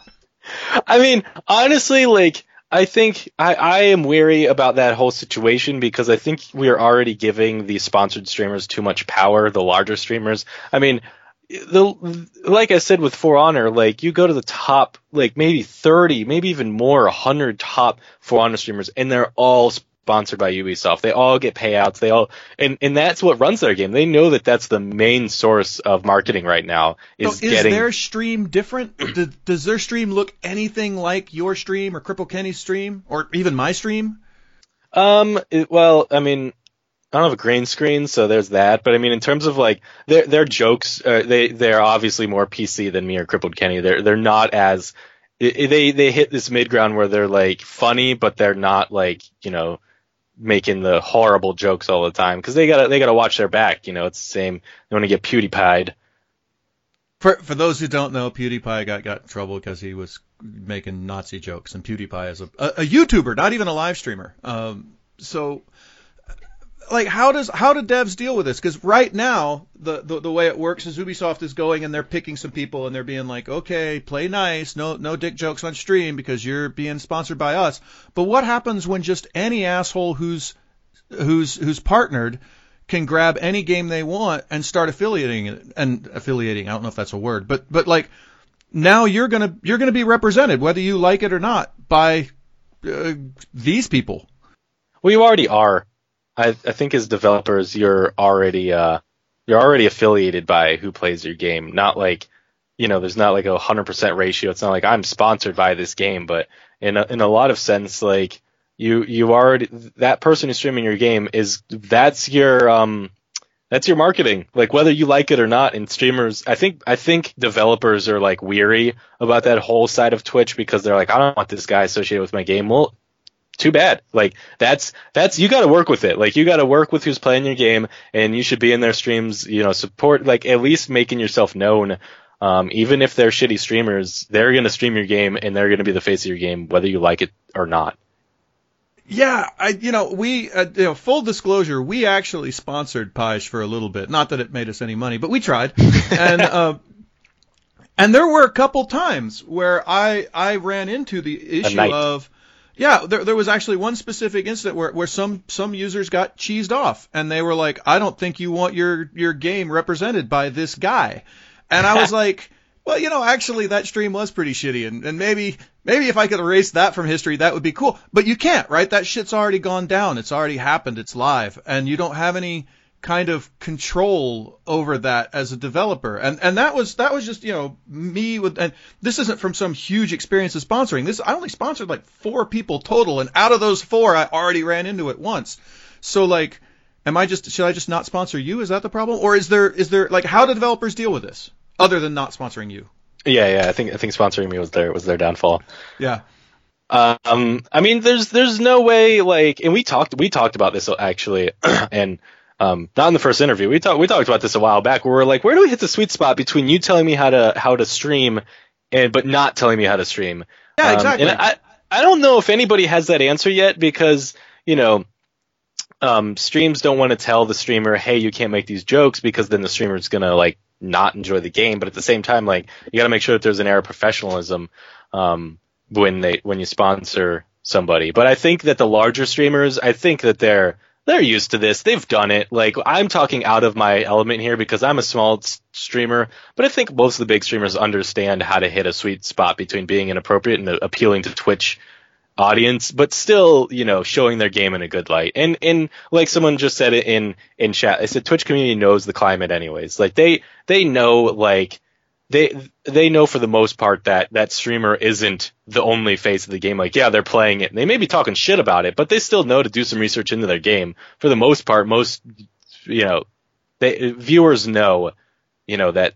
mean, honestly, like, I think I, I am wary about that whole situation because I think we are already giving the sponsored streamers too much power, the larger streamers. I mean, the like I said with For Honor, like, you go to the top, like, maybe thirty, maybe even more, one hundred top For Honor streamers, and they're all sponsored by Ubisoft. They all get payouts. They all, and, and that's what runs their game. They know that that's the main source of marketing right now. Is, so is getting... their stream different? does, does their stream look anything like your stream or Crippled Kenny's stream or even my stream? Um. It, well, I mean, I don't have a green screen, so there's that. But I mean, in terms of like their their jokes, uh, they they're obviously more P C than me or Crippled Kenny. They're they're not as they they hit this mid ground where they're like funny, but they're not like, you know, making the horrible jokes all the time, because they gotta they gotta watch their back. You know, it's the same. They want to get PewDiePie'd. For for those who don't know, PewDiePie got got in trouble because he was making Nazi jokes, and PewDiePie is a a, a YouTuber, not even a live streamer. Um, so, like, how does how do devs deal with this? Because right now, the, the the way it works is Ubisoft is going and they're picking some people and they're being like, okay, play nice, no no dick jokes on stream because you're being sponsored by us. But what happens when just any asshole who's who's who's partnered can grab any game they want and start affiliating it and affiliating? I don't know if that's a word, but but like now you're gonna you're gonna be represented whether you like it or not by uh, these people. Well, you already are. I, I think as developers, you're already uh, you're already affiliated by who plays your game. Not like, you know, there's not like a hundred percent ratio. It's not like I'm sponsored by this game, but in a, in a lot of sense, like you you already, that person who's streaming your game is that's your um that's your marketing. Like, whether you like it or not. And streamers, I think I think developers are like weary about that whole side of Twitch because they're like, I don't want this guy associated with my game. Well, too bad. Like, that's that's you got to work with it. Like, you got to work with who's playing your game, and you should be in their streams. You know, support, like, at least making yourself known. Um, even if they're shitty streamers, they're gonna stream your game, and they're gonna be the face of your game, whether you like it or not. Yeah, I you know we uh, you know, full disclosure, we actually sponsored Paish for a little bit. Not that it made us any money, but we tried. and uh, and there were a couple times where I I ran into the issue of. Yeah, there there was actually one specific incident where, where some, some users got cheesed off, and they were like, I don't think you want your, your game represented by this guy. And I was like, well, you know, actually that stream was pretty shitty, and, and maybe maybe if I could erase that from history, that would be cool. But you can't, right? That shit's already gone down. It's already happened. It's live. And you don't have any kind of control over that as a developer. And and that was that was just, you know, me with, and this isn't from some huge experience of sponsoring. This, I only sponsored like four people total, and out of those four I already ran into it once. So like, am I just should I just not sponsor you? Is that the problem? Or is there is there like, how do developers deal with this other than not sponsoring you? Yeah, yeah, I think I think sponsoring me was their was their downfall. Yeah. Um I mean there's there's no way, like, and we talked we talked about this actually and Um, not in the first interview. We talked. We talked about this a while back. Where we're like, where do we hit the sweet spot between you telling me how to how to stream, and but not telling me how to stream? Yeah, um, exactly. And I I don't know if anybody has that answer yet, because, you know, um, streams don't want to tell the streamer, hey, you can't make these jokes, because then the streamer's gonna like not enjoy the game. But at the same time, like, you got to make sure that there's an air of professionalism um, when they when you sponsor somebody. But I think that the larger streamers, I think that they're They're used to this. They've done it. Like, I'm talking out of my element here because I'm a small s- streamer, but I think most of the big streamers understand how to hit a sweet spot between being inappropriate and appealing to Twitch audience, but still, you know, showing their game in a good light. And, and like someone just said it in, in chat, I said, Twitch community knows the climate anyways. Like, they, they know, like, They they know for the most part that that streamer isn't the only face of the game. Like, yeah, they're playing it, and they may be talking shit about it, but they still know to do some research into their game. For the most part, most, you know, they viewers know, you know, that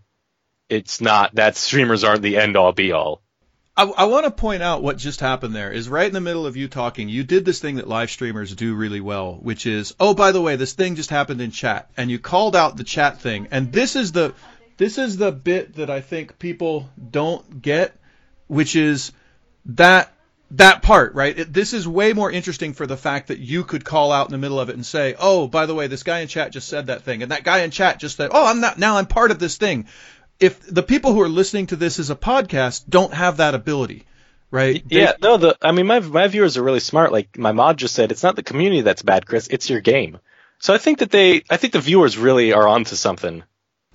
it's not, that streamers aren't the end all be all. I, I want to point out what just happened there is right in the middle of you talking, you did this thing that live streamers do really well, which is, oh, by the way, this thing just happened in chat, and you called out the chat thing. And this is the, this is the bit that I think people don't get, which is that, that part, right? It, this is way more interesting for the fact that you could call out in the middle of it and say, oh, by the way, this guy in chat just said that thing. And that guy in chat just said, oh, I'm not, now I'm part of this thing. If the people who are listening to this as a podcast don't have that ability, right? Yeah, they... no, the, I mean, my my viewers are really smart. Like my mod just said, it's not the community that's bad, Chris, it's your game. So I think that they, I think the viewers really are onto something.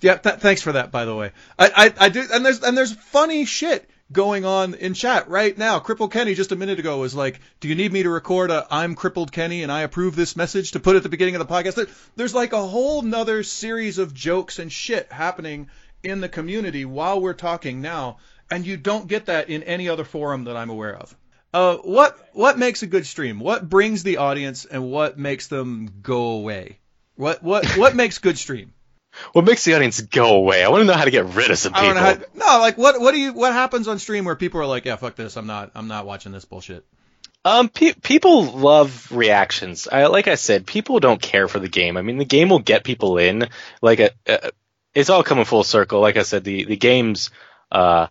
Yeah, th- thanks for that, by the way. I, I, I do, and there's, and there's funny shit going on in chat right now. Crippled Kenny just a minute ago was like, do you need me to record a I'm Crippled Kenny and I approve this message to put at the beginning of the podcast? There's like a whole nother series of jokes and shit happening in the community while we're talking now, and you don't get that in any other forum that I'm aware of. Uh, what what makes a good stream? What brings the audience, and what makes them go away? What what what makes good stream? What makes the audience go away? I want to know how to get rid of some people. I don't know how, no, like what what do you what happens on stream where people are like, yeah, fuck this, I'm not I'm not watching this bullshit. Um, pe- people love reactions. I, like I said, people don't care for the game. I mean, the game will get people in, like a. a It's all coming full circle. Like I said, the, the games uh,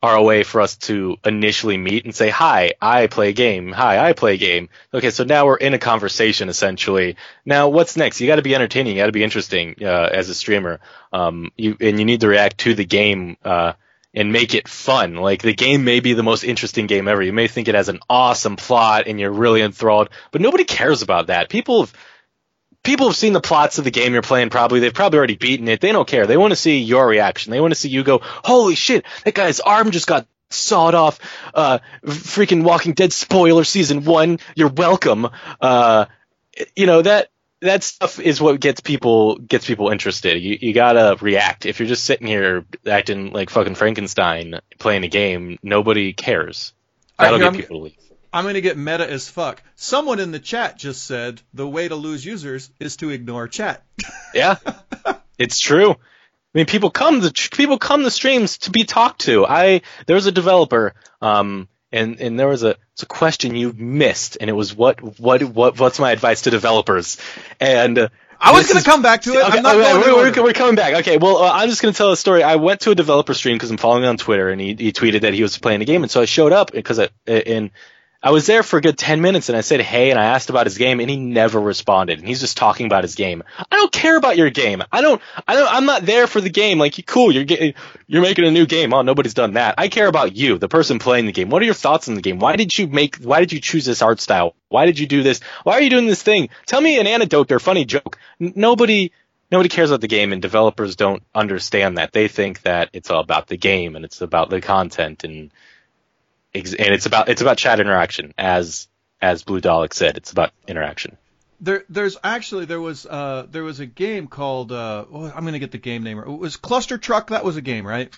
are a way for us to initially meet and say, hi, I play a game. Hi, I play a game. Okay, so now we're in a conversation, essentially. Now, what's next? You got to be entertaining. You got to be interesting uh, as a streamer. Um, you, and you need to react to the game uh, and make it fun. Like, the game may be the most interesting game ever. You may think it has an awesome plot and you're really enthralled, but nobody cares about that. People have... People have seen the plots of the game you're playing, probably. They've probably already beaten it. They don't care. They want to see your reaction. They want to see you go, holy shit, that guy's arm just got sawed off. Uh, freaking Walking Dead spoiler season one. You're welcome. Uh, you know, that that stuff is what gets people gets people interested. You, you got to react. If you're just sitting here acting like fucking Frankenstein playing a game, nobody cares. That'll get people to leave. I'm going to get meta as fuck. Someone in the chat just said the way to lose users is to ignore chat. Yeah, it's true. I mean, people come to people come to streams to be talked to. I there was a developer, um, and and there was a, it's a question you missed, and it was what what what what's my advice to developers? And uh, I was going to come back to it. Okay, I'm not okay, going we're, we're, we're coming back. Okay, well, uh, I'm just going to tell a story. I went to a developer stream because I'm following him on Twitter, and he, he tweeted that he was playing a game, and so I showed up because I in. I was there for a good ten minutes, and I said, hey, and I asked about his game, and he never responded. And he's just talking about his game. I don't care about your game. I don't, I don't, I'm not there for the game. Like, cool, you're getting, you're making a new game. Oh, nobody's done that. I care about you, the person playing the game. What are your thoughts on the game? Why did you make, why did you choose this art style? Why did you do this? Why are you doing this thing? Tell me an anecdote or funny joke. N- nobody, nobody cares about the game, and developers don't understand that. They think that it's all about the game, and it's about the content, and, And it's about it's about chat interaction, as as Blue Dalek said. It's about interaction. There, there's actually there was uh there was a game called uh oh, I'm gonna get the game name. It was Cluster Truck. That was a game, right?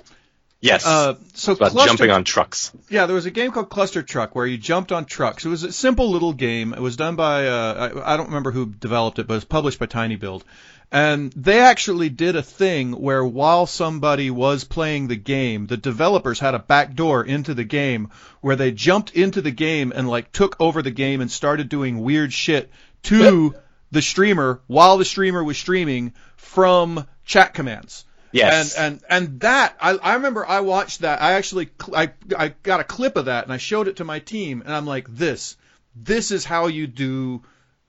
Yes. Uh, so it's about Cluster, jumping on trucks. Yeah, there was a game called Cluster Truck where you jumped on trucks. It was a simple little game. It was done by uh I, I don't remember who developed it, but it was published by Tiny Build. And they actually did a thing where while somebody was playing the game, the developers had a backdoor into the game where they jumped into the game and like took over the game and started doing weird shit to the streamer while the streamer was streaming from chat commands. Yes. And and and that I I remember I watched that. I actually I I got a clip of that and I showed it to my team and I'm like, this this is how you do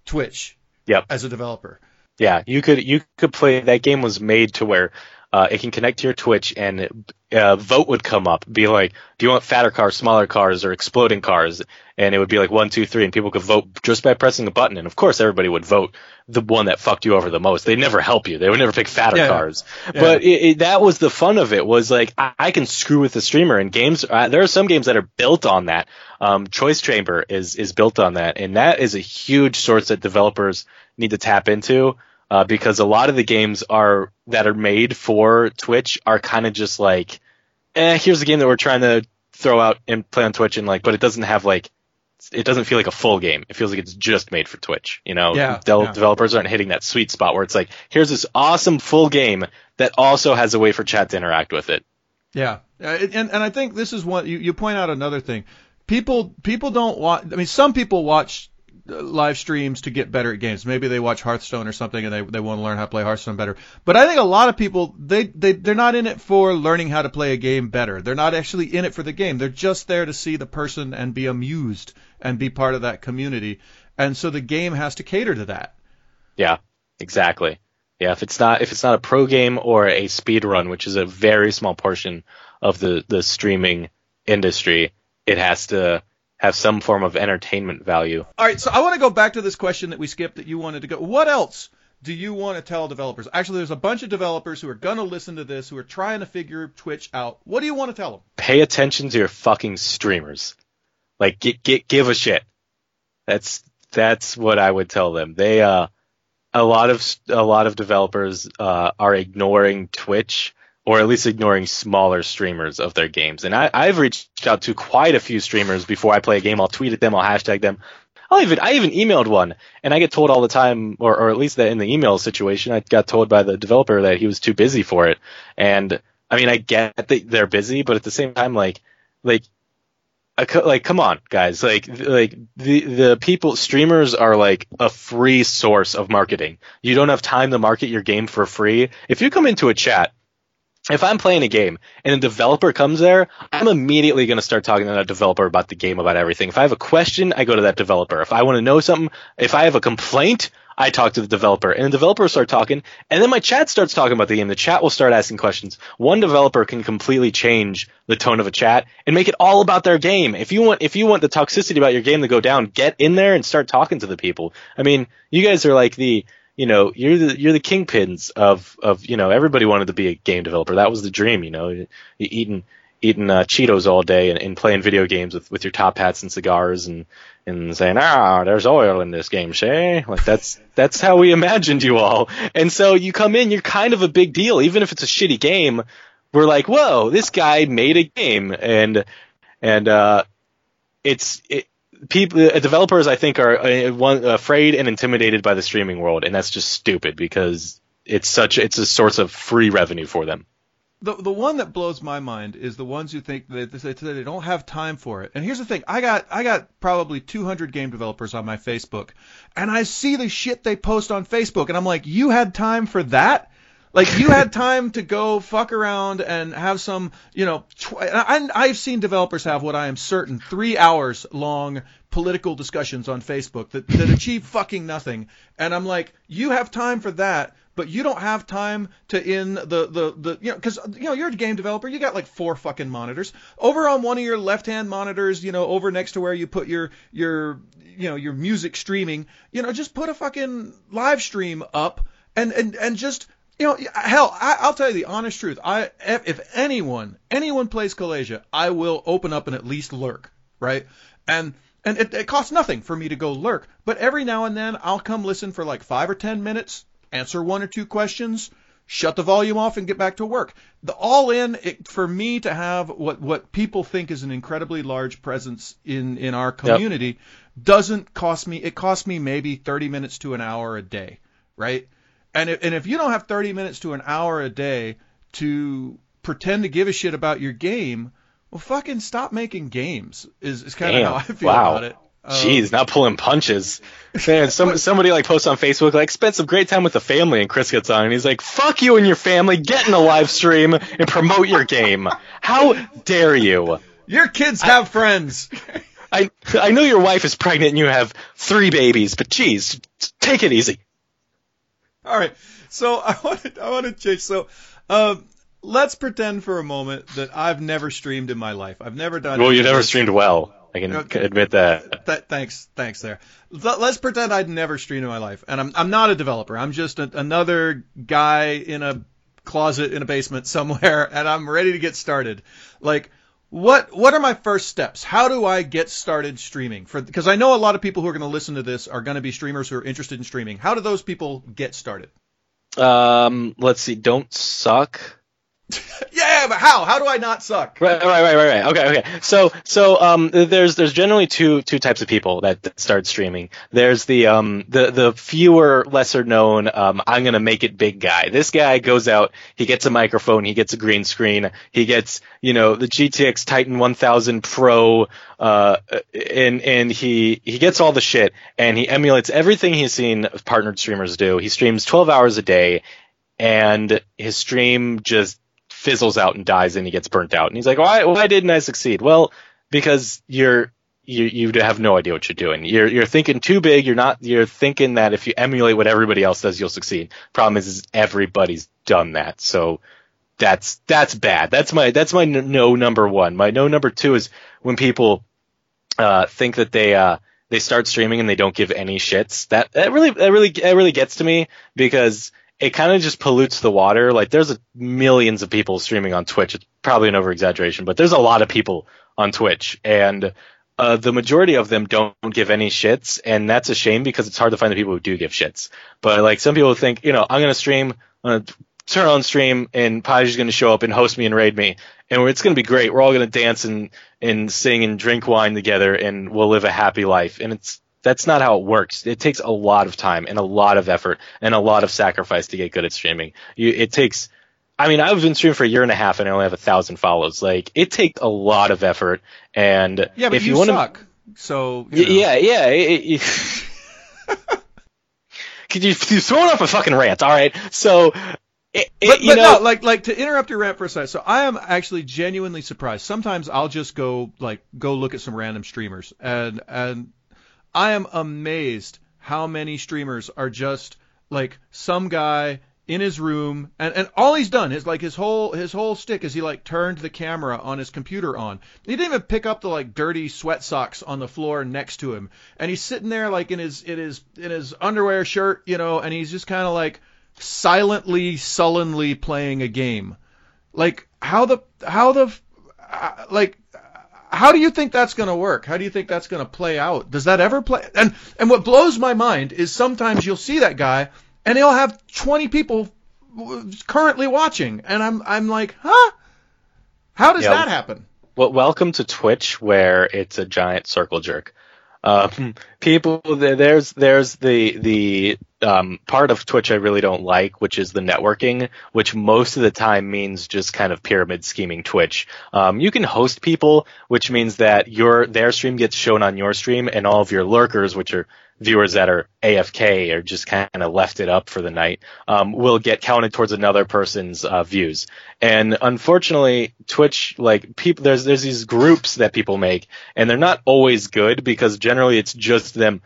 Twitch. Yep. As a developer. Yeah, you could you could play. That game was made to where uh, it can connect to your Twitch and a uh, vote would come up, be like, do you want fatter cars, smaller cars, or exploding cars? And it would be like one, two, three, and people could vote just by pressing a button. And of course, everybody would vote the one that fucked you over the most. They'd never help you. They would never pick fatter yeah, cars. Yeah. But it, it, that was the fun of it. Was like I, I can screw with the streamer. And games, uh, there are some games that are built on that. Um, Choice Chamber is is built on that, and that is a huge source that developers need to tap into. Uh, because a lot of the games are that are made for Twitch are kind of just like, eh, here's a game that we're trying to throw out and play on Twitch, and like, but it doesn't have like, it doesn't feel like a full game. It feels like it's just made for Twitch. You know, yeah, De- yeah. Developers aren't hitting that sweet spot where it's like, here's this awesome full game that also has a way for chat to interact with it. Yeah, and and I think this is one you, you point out another thing. People people don't watch. I mean, some people watch live streams to get better at games. Maybe they watch Hearthstone or something, and they they want to learn how to play Hearthstone better. But I think a lot of people they they they're not in it for learning how to play a game better. They're not actually in it for the game. They're just there to see the person and be amused and be part of that community. And so the game has to cater to that. Yeah, exactly. Yeah, if it's not if it's not a pro game or a speed run, which is a very small portion of the, the streaming industry, it has to have some form of entertainment value. All right, so I want to go back to this question that we skipped that you wanted to go. What else do you want to tell developers? Actually, there's a bunch of developers who are going to listen to this, who are trying to figure Twitch out. What do you want to tell them? Pay attention to your fucking streamers. Like, get, get, give a shit. That's that's what I would tell them. They uh. A lot of a lot of developers uh, are ignoring Twitch, or at least ignoring smaller streamers of their games. And I, I've reached out to quite a few streamers before I play a game. I'll tweet at them. I'll hashtag them. I'll even I even emailed one, and I get told all the time, or, or at least that in the email situation, I got told by the developer that he was too busy for it. And I mean, I get that they're busy, but at the same time, like like like come on, guys, like like the the people streamers are like a free source of marketing. You don't have time to market your game for free. If you come into a chat, if I'm playing a game and a developer comes there, I'm immediately going to start talking to that developer about the game, about everything. If I have a question, I go to that developer. If I want to know something, if I have a complaint, I talk to the developer, and the developer starts talking, and then my chat starts talking about the game. The chat will start asking questions. One developer can completely change the tone of a chat and make it all about their game. If you want, if you want the toxicity about your game to go down, get in there and start talking to the people. I mean, you guys are like the, you know, you're the you're the kingpins of of you know, everybody wanted to be a game developer. That was the dream, you know, you're eating eating uh, Cheetos all day and, and playing video games with, with your top hats and cigars and, and saying, ah, there's oil in this game, Shay. Like, that's that's how we imagined you all. And so you come in, you're kind of a big deal. Even if it's a shitty game, we're like, whoa, this guy made a game. And and uh, it's it, people, developers, I think, are afraid and intimidated by the streaming world, and that's just stupid because it's such it's a source of free revenue for them. The the one that blows my mind is the ones who think that they, they don't have time for it. And here's the thing. I got I got probably two hundred game developers on my Facebook, and I see the shit they post on Facebook, and I'm like, you had time for that? Like, you had time to go fuck around and have some, you know, tw- I, I've seen developers have what I am certain three hours long political discussions on Facebook that, that achieve fucking nothing. And I'm like, you have time for that. But you don't have time to in the, the, the you know, because, you know, you're a game developer. You got like four fucking monitors. Over on one of your left-hand monitors, you know, over next to where you put your, your you know, your music streaming, you know, just put a fucking live stream up and, and, and just, you know, hell, I, I'll tell you the honest truth. I If anyone, anyone plays Kalasia, I will open up and at least lurk, right? And... And it, it costs nothing for me to go lurk. But every now and then, I'll come listen for like five or ten minutes, answer one or two questions, shut the volume off, and get back to work. The all in, it, for me to have what, what people think is an incredibly large presence in, in our community yep. doesn't cost me. It costs me maybe thirty minutes to an hour a day, right? And if, and if you don't have thirty minutes to an hour a day to pretend to give a shit about your game, well, fucking stop making games is, is kind of how I feel wow. about it. Um, Jeez, not pulling punches. Man, some, somebody like posts on Facebook, like, spent some great time with the family, and Chris gets on, and he's like, fuck you and your family, get in the live stream and promote your game. How dare you? Your kids have I, friends. I I know your wife is pregnant and you have three babies, but geez, take it easy. All right, so I want to I want to change. So, um. Let's pretend for a moment that I've never streamed in my life. I've never done. Well, you never streamed well. I can okay. admit that. Th- thanks, thanks. There. Let's pretend I'd never streamed in my life, and I'm I'm not a developer. I'm just a, another guy in a closet in a basement somewhere, and I'm ready to get started. Like, what what are my first steps? How do I get started streaming? For because I know a lot of people who are going to listen to this are going to be streamers who are interested in streaming. How do those people get started? Um, let's see. Don't suck. Yeah, but how? How do I not suck? Right, right, right, right, right. Okay, okay. So, so um, there's there's generally two two types of people that, that start streaming. There's the um the the fewer, lesser known um I'm gonna make it big guy. This guy goes out, he gets a microphone, he gets a green screen, he gets you know the G T X Titan one thousand Pro, uh, and and he he gets all the shit, and he emulates everything he's seen partnered streamers do. He streams twelve hours a day, and his stream just fizzles out and dies, and he gets burnt out. And he's like, why, why didn't I succeed? Well, because you're, you, you have no idea what you're doing. You're, you're thinking too big. You're not, you're thinking that if you emulate what everybody else does, you'll succeed. Problem is, is everybody's done that. So that's, that's bad. That's my, that's my no number one. My no number two is when people, uh, think that they, uh, they start streaming and they don't give any shits. That, that really, that really, that really gets to me, because it kind of just pollutes the water. Like, there's a, millions of people streaming on Twitch. It's probably an over-exaggeration, but there's a lot of people on Twitch, and uh, the majority of them don't give any shits, and that's a shame because it's hard to find the people who do give shits. But, like, some people think, you know, I'm going to stream, I'm going to turn on stream, and Paige's going to show up and host me and raid me, and it's going to be great. We're all going to dance and, and sing and drink wine together, and we'll live a happy life. And it's That's not how it works. It takes a lot of time and a lot of effort and a lot of sacrifice to get good at streaming. You, it takes, I mean, I've been streaming for a year and a half and I only have a thousand follows. Like, it takes a lot of effort. And yeah, but if you, you wanna, suck. So you know. yeah, yeah. It, it, could you you're throwing off a fucking rant? All right, so. It, it, but you but know, no, like like to interrupt your rant for a second. So I am actually genuinely surprised. Sometimes I'll just go like go look at some random streamers and and. I am amazed how many streamers are just like some guy in his room, and, and all he's done is like his whole his whole shtick is he like turned the camera on his computer on. He didn't even pick up the like dirty sweat socks on the floor next to him, and he's sitting there like in his in his in his underwear shirt, you know, and he's just kind of like silently, sullenly playing a game. Like how the how the like. How do you think that's going to work? How do you think that's going to play out? Does that ever play? And and what blows my mind is sometimes you'll see that guy and he'll have twenty people currently watching, and I'm I'm like, huh? How does yeah, that happen? Well, welcome to Twitch, where it's a giant circle jerk. Um, people, there's there's the the um, part of Twitch I really don't like, which is the networking, which most of the time means just kind of pyramid scheming Twitch. Um, you can host people, which means that your their stream gets shown on your stream, and all of your lurkers, which are viewers that are A F K or just kind of left it up for the night, um, will get counted towards another person's uh, views. And unfortunately, Twitch, like people, there's there's these groups that people make, and they're not always good because generally it's just them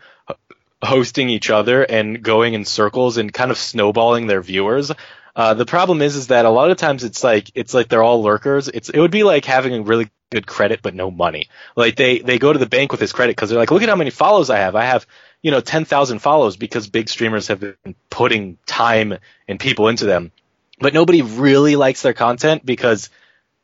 hosting each other and going in circles and kind of snowballing their viewers. Uh, the problem is, is that a lot of times it's like it's like they're all lurkers. It's it would be like having a really good credit but no money. Like they they go to the bank with his credit because they're like, look at how many follows I have. I have you know, ten thousand follows because big streamers have been putting time and people into them. But nobody really likes their content because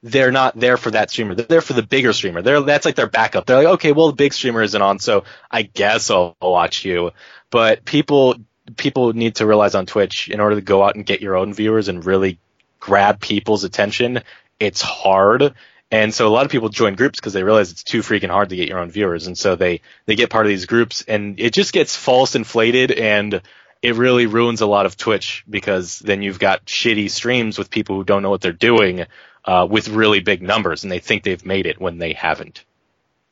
they're not there for that streamer. They're there for the bigger streamer. They're, that's like their backup. They're like, okay, well, the big streamer isn't on, so I guess I'll, I'll watch you. But people people need to realize on Twitch, in order to go out and get your own viewers and really grab people's attention, it's hard. And so a lot of people join groups because they realize it's too freaking hard to get your own viewers. And so they, they get part of these groups, and it just gets false inflated, and it really ruins a lot of Twitch because then you've got shitty streams with people who don't know what they're doing uh, with really big numbers, and they think they've made it when they haven't.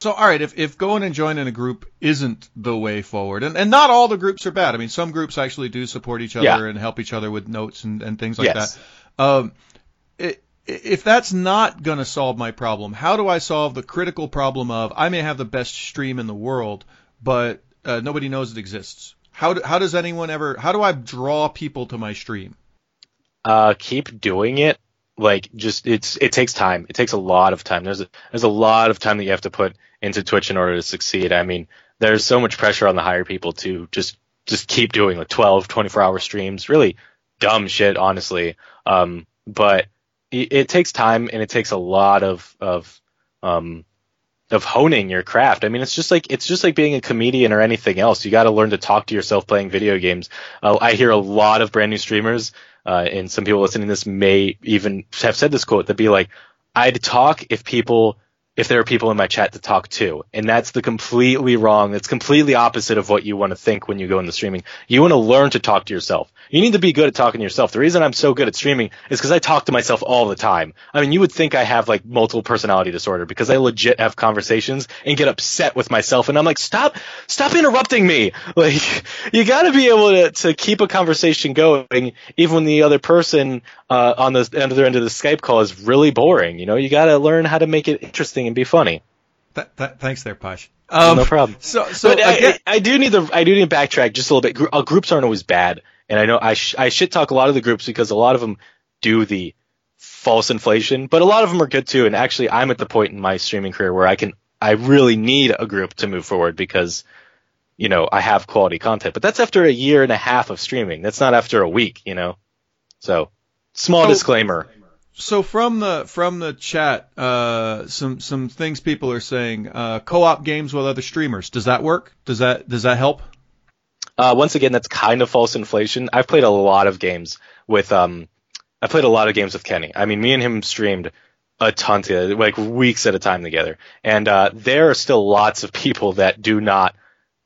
So, all right, if, if going and joining a group isn't the way forward, and, and not all the groups are bad. I mean, some groups actually do support each other yeah. and help each other with notes and, and things like yes. that. Um, it, If that's not going to solve my problem, how do I solve the critical problem of I may have the best stream in the world, but uh, nobody knows it exists? How do, how does anyone ever – how do I draw people to my stream? Uh, keep doing it. Like, just it's it takes time. It takes a lot of time. There's a, there's a lot of time that you have to put into Twitch in order to succeed. I mean, there's so much pressure on the higher people to just, just keep doing like twelve, twenty-four-hour streams. Really dumb shit, honestly. Um, but – It takes time, and it takes a lot of of um of honing your craft. I mean, it's just like it's just like being a comedian or anything else. You got to learn to talk to yourself playing video games. Uh, I hear a lot of brand new streamers Uh, and some people listening to this may even have said this quote, that'd be like, I'd talk if people, if there are people in my chat to talk to. And that's the completely wrong. That's completely opposite of what you want to think when you go into streaming. You want to learn to talk to yourself. You need to be good at talking to yourself. The reason I'm so good at streaming is because I talk to myself all the time. I mean, you would think I have like multiple personality disorder because I legit have conversations and get upset with myself. And I'm like, stop, stop interrupting me. Like, you got to be able to, to keep a conversation going even when the other person uh, on the other end of the Skype call is really boring. You know, you got to learn how to make it interesting and be funny. Th- th- thanks there, Posh. Um, no problem. So, so but I, I, I do need the, I do need to backtrack just a little bit. Gr- groups aren't always bad. And I know I, sh- I shit talk a lot of the groups because a lot of them do the false inflation, but a lot of them are good too. And actually, I'm at the point in my streaming career where I can, I really need a group to move forward because, you know, I have quality content. But that's after a year and a half of streaming. That's not after a week, you know. So, small so, disclaimer. So from the from the chat, uh, some some things people are saying. Uh, co-op games with other streamers. Does that work? Does that does that help? Uh, once again, that's kind of false inflation. I've played a lot of games with um, I played a lot of games with Kenny. I mean, me and him streamed a ton together, like weeks at a time together. And uh, there are still lots of people that do not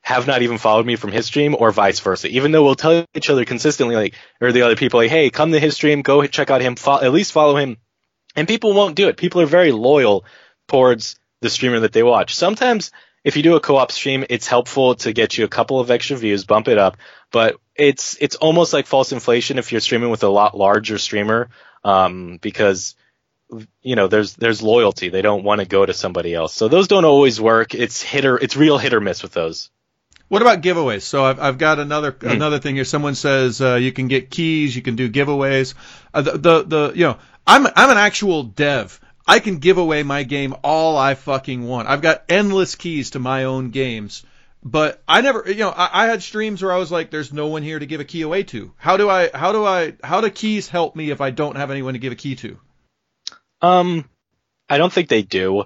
have not even followed me from his stream or vice versa. Even though we'll tell each other consistently, like, or the other people, like, hey, come to his stream, go check out him, fo- at least follow him. And people won't do it. People are very loyal towards the streamer that they watch. Sometimes, if you do a co-op stream, it's helpful to get you a couple of extra views, bump it up, but it's it's almost like false inflation if you're streaming with a lot larger streamer, um, because you know there's there's loyalty. They don't want to go to somebody else, so those don't always work. It's hit or it's real hit or miss with those. What about giveaways? So I've I've got another mm. another thing here. Someone says uh, you can get keys, you can do giveaways. Uh, the, the the you know I'm I'm an actual dev. I can give away my game all I fucking want. I've got endless keys to my own games, but I never, you know, I, I had streams where I was like, "There's no one here to give a key away to. How do I? How do I? How do keys help me if I don't have anyone to give a key to?" Um, I don't think they do.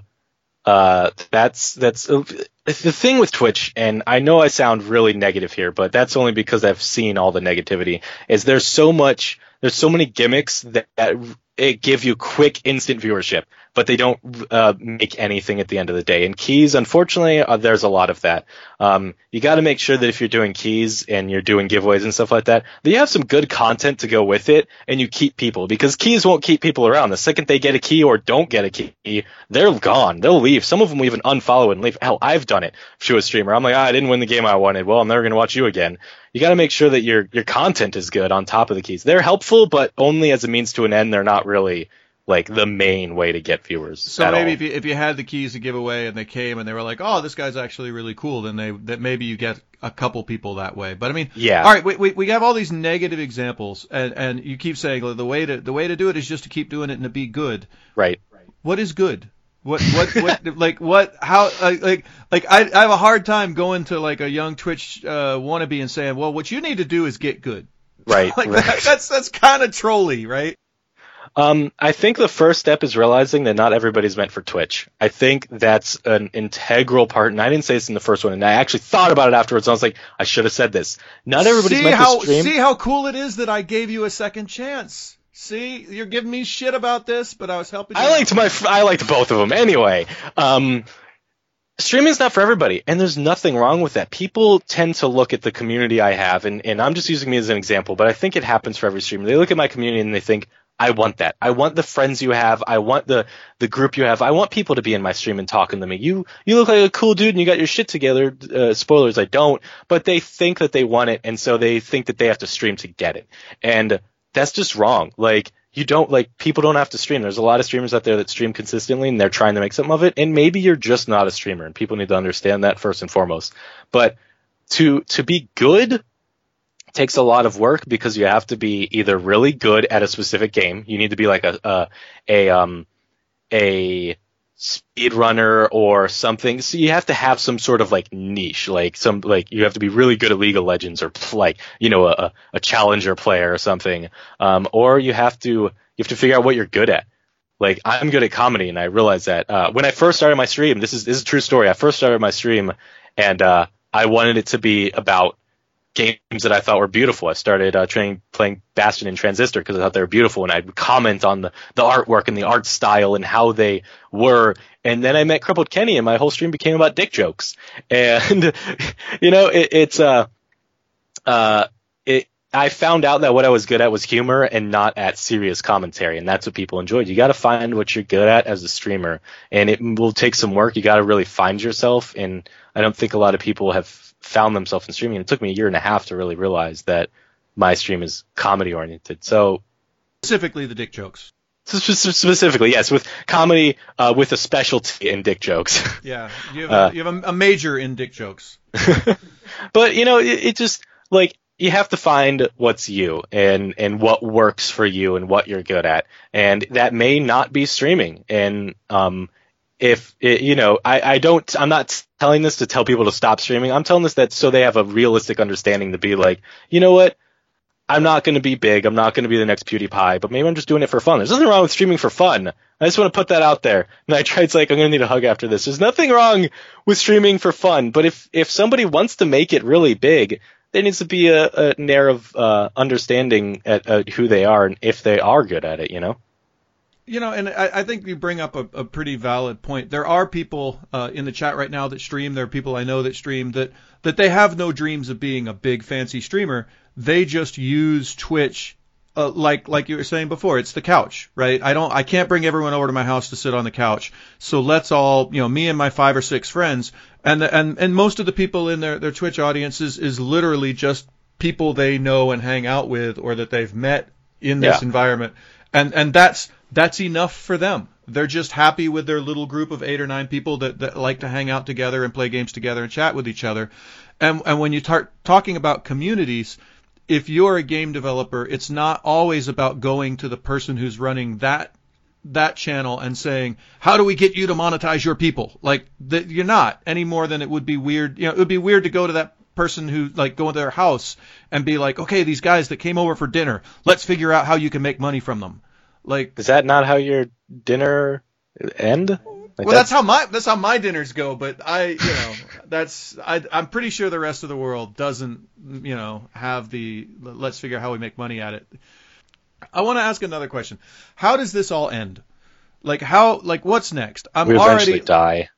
Uh, that's that's uh, the thing with Twitch, and I know I sound really negative here, but that's only because I've seen all the negativity. Is there's so much, there's so many gimmicks that. that It give you quick, instant viewership, but they don't uh, make anything at the end of the day. And keys, unfortunately, uh, there's a lot of that. Um, you got to make sure that if you're doing keys and you're doing giveaways and stuff like that, that you have some good content to go with it, and you keep people, because keys won't keep people around. The second they get a key or don't get a key, they're gone. They'll leave. Some of them will even unfollow and leave. Hell, I've done it to a streamer. I'm like, ah, I didn't win the game I wanted. Well, I'm never going to watch you again. You got to make sure that your your content is good on top of the keys. They're helpful, but only as a means to an end. They're not really like the main way to get viewers. So maybe all. if you if you had the keys to give away and they came and they were like, oh, this guy's actually really cool, then they that maybe you get a couple people that way. But I mean, yeah. All right, we we we have all these negative examples, and, and you keep saying the way to the way to do it is just to keep doing it and to be good. Right. What is good? What what what like what how like like I, I have a hard time going to like a young Twitch uh, wannabe and saying, well, what you need to do is get good, right? like right. That, that's that's kind of trolly, right? Um, I think the first step is realizing that not everybody's meant for Twitch. I think that's an integral part, and I didn't say this in the first one, and I actually thought about it afterwards. And I was like, I should have said this. Not everybody's see meant how, to stream. See how cool it is that I gave you a second chance. See, you're giving me shit about this, but I was helping you. I liked my, I liked both of them anyway. Um, streaming is not for everybody, and there's nothing wrong with that. People tend to look at the community I have, and, and I'm just using me as an example, but I think it happens for every streamer. They look at my community and they think, I want that. I want the friends you have. I want the, the group you have. I want people to be in my stream and talking to me. You, you look like a cool dude and you got your shit together. Uh, spoilers, I don't, but they think that they want it, and so they think that they have to stream to get it. And that's just wrong. Like, you don't, like, people don't have to stream. There's a lot of streamers out there that stream consistently, and they're trying to make something of it. And maybe you're just not a streamer, and people need to understand that first and foremost. But to to be good takes a lot of work, because you have to be either really good at a specific game. You need to be like a a, a um a speedrunner or something. So you have to have some sort of like niche, like some, like you have to be really good at League of Legends, or like, you know, a, a challenger player or something. Um, or you have to, you have to figure out what you're good at. Like, I'm good at comedy, and I realized that, uh, when I first started my stream, this is, this is a true story. I first started my stream, and, uh, I wanted it to be about, games that I thought were beautiful. I started uh, training, playing Bastion and Transistor because I thought they were beautiful, and I'd comment on the, the artwork and the art style and how they were. And then I met Crippled Kenny, and my whole stream became about dick jokes. And, you know, it, it's... Uh, uh, it. I found out that what I was good at was humor and not at serious commentary, and that's what people enjoyed. You got to find what you're good at as a streamer, and it will take some work. You got to really find yourself, and I don't think a lot of people have found themselves in streaming. It took me a year and a half to really realize that my stream is comedy-oriented. So specifically the dick jokes. Specifically, yes, with comedy uh, with a specialty in dick jokes. Yeah, you have, uh, you have a, a major in dick jokes. But, you know, it, it just, like... you have to find what's you and, and what works for you and what you're good at. And that may not be streaming. And, um, if it, you know, I, I don't, I'm not telling this to tell people to stop streaming. I'm telling this that so they have a realistic understanding to be like, you know what? I'm not going to be big. I'm not going to be the next PewDiePie, but maybe I'm just doing it for fun. There's nothing wrong with streaming for fun. I just want to put that out there. Nitrite's like, I'm going to need a hug after this. There's nothing wrong with streaming for fun, but if, if somebody wants to make it really big, there needs to be a, a an air of uh, understanding at, at who they are and if they are good at it, you know? You know, and I, I think you bring up a, a pretty valid point. There are people uh, in the chat right now that stream. There are people I know that stream that, that they have no dreams of being a big, fancy streamer. They just use Twitch uh, like like you were saying before. It's the couch, right? I don't, I can't bring everyone over to my house to sit on the couch. So let's all, you know, me and my five or six friends. And, the, and and most of the people in their, their Twitch audiences is literally just people they know and hang out with or that they've met in this yeah. environment. And and that's that's enough for them. They're just happy with their little group of eight or nine people that, that like to hang out together and play games together and chat with each other. And, and when you start talking about communities, if you're a game developer, it's not always about going to the person who's running that that channel and saying, how do we get you to monetize your people? Like, the, you're not any more than it would be weird. You know, it would be weird to go to that person who, like, go into their house and be like, okay, these guys that came over for dinner, let's figure out how you can make money from them. Like, is that not how your dinner end? Like, well, that's, that's how my, that's how my dinners go. But I, you know, that's, I, I'm pretty sure the rest of the world doesn't, you know, have the, let's figure out how we make money at it. I want to ask another question. How does this all end? Like how? Like what's next? I'm we eventually already die.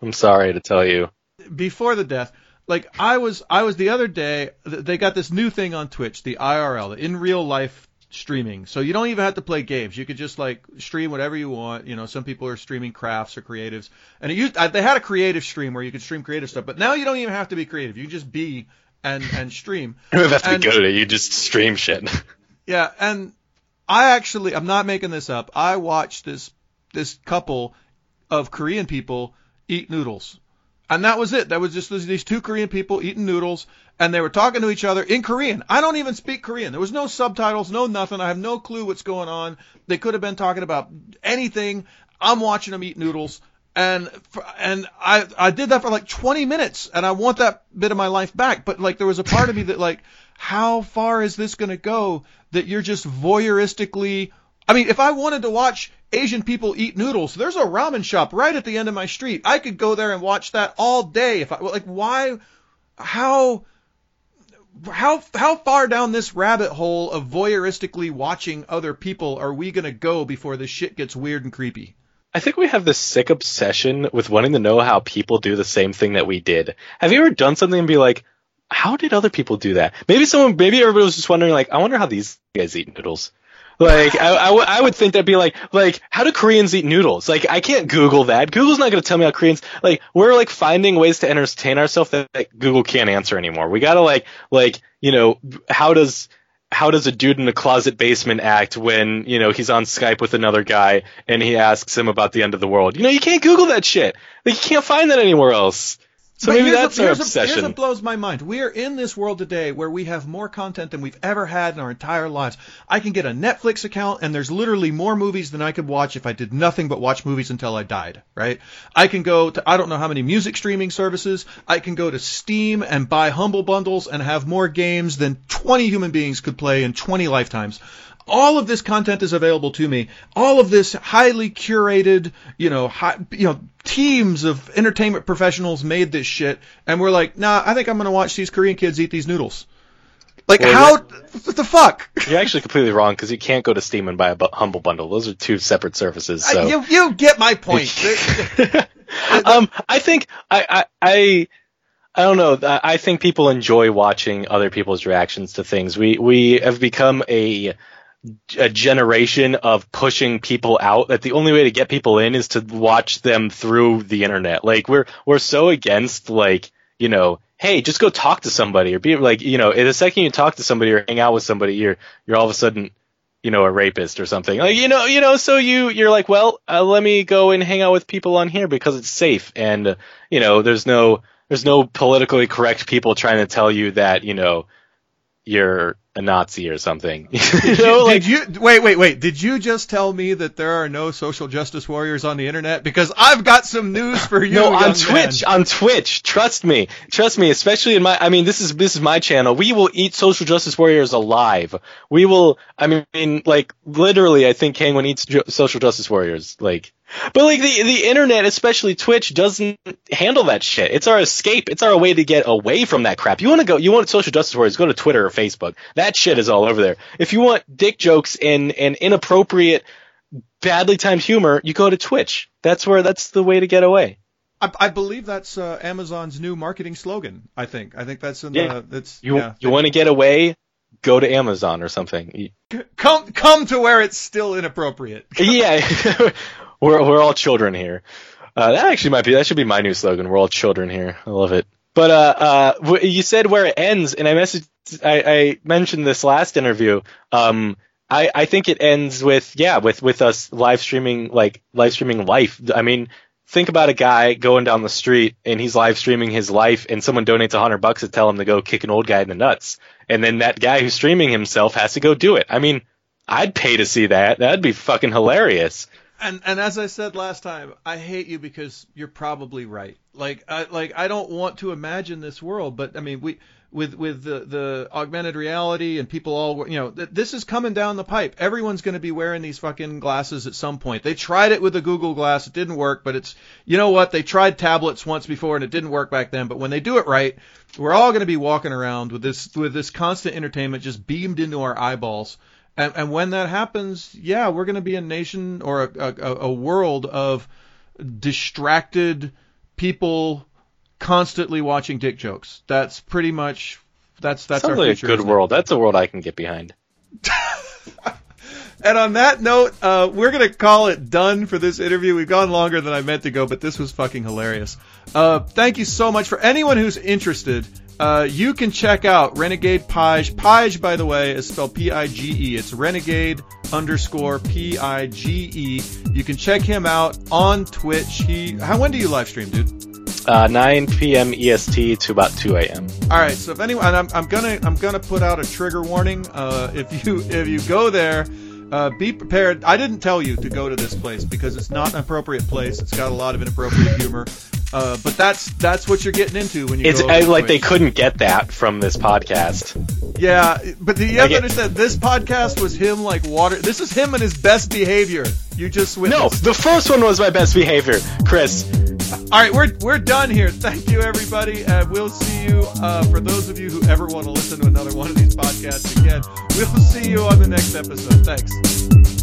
I'm sorry to tell you. Before the death, like I was, I was the other day. They got this new thing on Twitch, the I R L, the in real life streaming. So you don't even have to play games. You could just like stream whatever you want. You know, some people are streaming crafts or creatives, and it used, they had a creative stream where you could stream creative stuff. But now you don't even have to be creative. You can just be and and stream. You don't have to and, be good at it. You just stream shit. Yeah, and I actually, I'm not making this up. I watched this this couple of Korean people eat noodles. And that was it. That was just these two Korean people eating noodles, and they were talking to each other in Korean. I don't even speak Korean. There was no subtitles, no nothing. I have no clue what's going on. They could have been talking about anything. I'm watching them eat noodles. And and I I did that for like twenty minutes, and I want that bit of my life back. But like there was a part of me that like, how far is this going to go that you're just voyeuristically – I mean, if I wanted to watch Asian people eat noodles, there's a ramen shop right at the end of my street. I could go there and watch that all day. If I like, why – how how how far down this rabbit hole of voyeuristically watching other people are we going to go before this shit gets weird and creepy? I think we have this sick obsession with wanting to know how people do the same thing that we did. Have you ever done something and be like, how did other people do that? Maybe someone, maybe everybody was just wondering, like, I wonder how these guys eat noodles. Like, I, I, w- I would think that'd be like, like, how do Koreans eat noodles? Like, I can't Google that. Google's not going to tell me how Koreans, like, we're like finding ways to entertain ourselves that, that Google can't answer anymore. We got to like, like, you know, how does, how does a dude in a closet basement act when, you know, he's on Skype with another guy and he asks him about the end of the world? You know, you can't Google that shit. Like, you can't find that anywhere else. So but maybe here's that's a, our here's obsession. A, here's what blows my mind. We are in this world today where we have more content than we've ever had in our entire lives. I can get a Netflix account, and there's literally more movies than I could watch if I did nothing but watch movies until I died, right? I can go to, I don't know how many music streaming services. I can go to Steam and buy Humble Bundles and have more games than twenty human beings could play in twenty lifetimes. all of this content is available to me. All of this highly curated, you know, high, you know, teams of entertainment professionals made this shit, and we're like, nah, I think I'm going to watch these Korean kids eat these noodles. Like, well, how... What the fuck? You're actually completely wrong, because you can't go to Steam and buy a bu- Humble Bundle. Those are two separate services, so... I, you, you get my point. um, I think... I... I, I I don't know. I think people enjoy watching other people's reactions to things. We we have become a a generation of pushing people out. That the only way to get people in is to watch them through the internet. Like we're we're so against like, you know, hey, just go talk to somebody or be like, you know, the second you talk to somebody or hang out with somebody, you're you're all of a sudden, you know, a rapist or something. Like, you know, you know, so you, you're like, well, uh, let me go and hang out with people on here because it's safe. And, uh, you know, there's no There's no politically correct people trying to tell you that, you know, you're a Nazi or something. you know, like, did you, wait, wait, wait. Did you just tell me that there are no social justice warriors on the internet? Because I've got some news for you. No, on Twitch, man. on Twitch. Trust me. Trust me, especially in my, I mean, this is, this is my channel. We will eat social justice warriors alive. We will, I mean, like, literally, I think Kangwon eats ju- social justice warriors. Like, But like the the internet, especially Twitch, doesn't handle that shit. It's our escape. It's our way to get away from that crap. You want to go? You want social justice warriors? Go to Twitter or Facebook. That shit is all over there. If you want dick jokes and and inappropriate, badly timed humor, you go to Twitch. That's where. That's the way to get away. I, I believe that's uh, Amazon's new marketing slogan. I think. I think that's in the. Yeah. That's you. Yeah. You want to get away? Go to Amazon or something. Come come to where it's still inappropriate. Yeah. We're we're all children here. Uh, that actually might be that should be my new slogan. We're all children here. I love it. But uh, uh, you said where it ends, and I messaged. I, I mentioned this last interview. Um, I I think it ends with yeah, with with us live streaming like live streaming life. I mean, think about a guy going down the street and he's live streaming his life, and someone donates a hundred bucks to tell him to go kick an old guy in the nuts, and then that guy who's streaming himself has to go do it. I mean, I'd pay to see that. That'd be fucking hilarious. And and as I said last time, I hate you because you're probably right. Like I like I don't want to imagine this world, but I mean we with with the, the augmented reality and people all you know th- this is coming down the pipe. Everyone's going to be wearing these fucking glasses at some point. They tried it with the Google Glass, it didn't work, but it's you know what? They tried tablets once before and it didn't work back then, but when they do it right, we're all going to be walking around with this with this constant entertainment just beamed into our eyeballs. And, and when that happens, yeah, we're going to be a nation or a, a, a world of distracted people constantly watching dick jokes. That's pretty much that's that's Sounds our like future. Sounds a good world. It? That's a world I can get behind. And on that note, uh, we're going to call it done for this interview. We've gone longer than I meant to go, but this was fucking hilarious. Uh, thank you so much for anyone who's interested. Uh, you can check out Renegade Page. Page, by the way, is spelled P I G E. It's Renegade underscore P I G E. You can check him out on Twitch. He, how when do you live stream, dude? Uh, nine p.m. E S T to about two a.m. All right. So if anyone, and I'm, I'm gonna I'm gonna put out a trigger warning. Uh, if you if you go there. Uh, be prepared. I didn't tell you to go to this place because it's not an appropriate place. It's got a lot of inappropriate humor. Uh, but that's that's what you're getting into when you it's, go over I, like Twitch. They couldn't get that from this podcast. Yeah, but you have to understand, this podcast was him like water. This is him and his best behavior. You just witnessed. No, the first one was my best behavior, Chris. All right, we're we're done here. Thank you, everybody. And we'll see you, uh, for those of you who ever want to listen to another one of these podcasts again, we'll see you on the next episode. Thanks.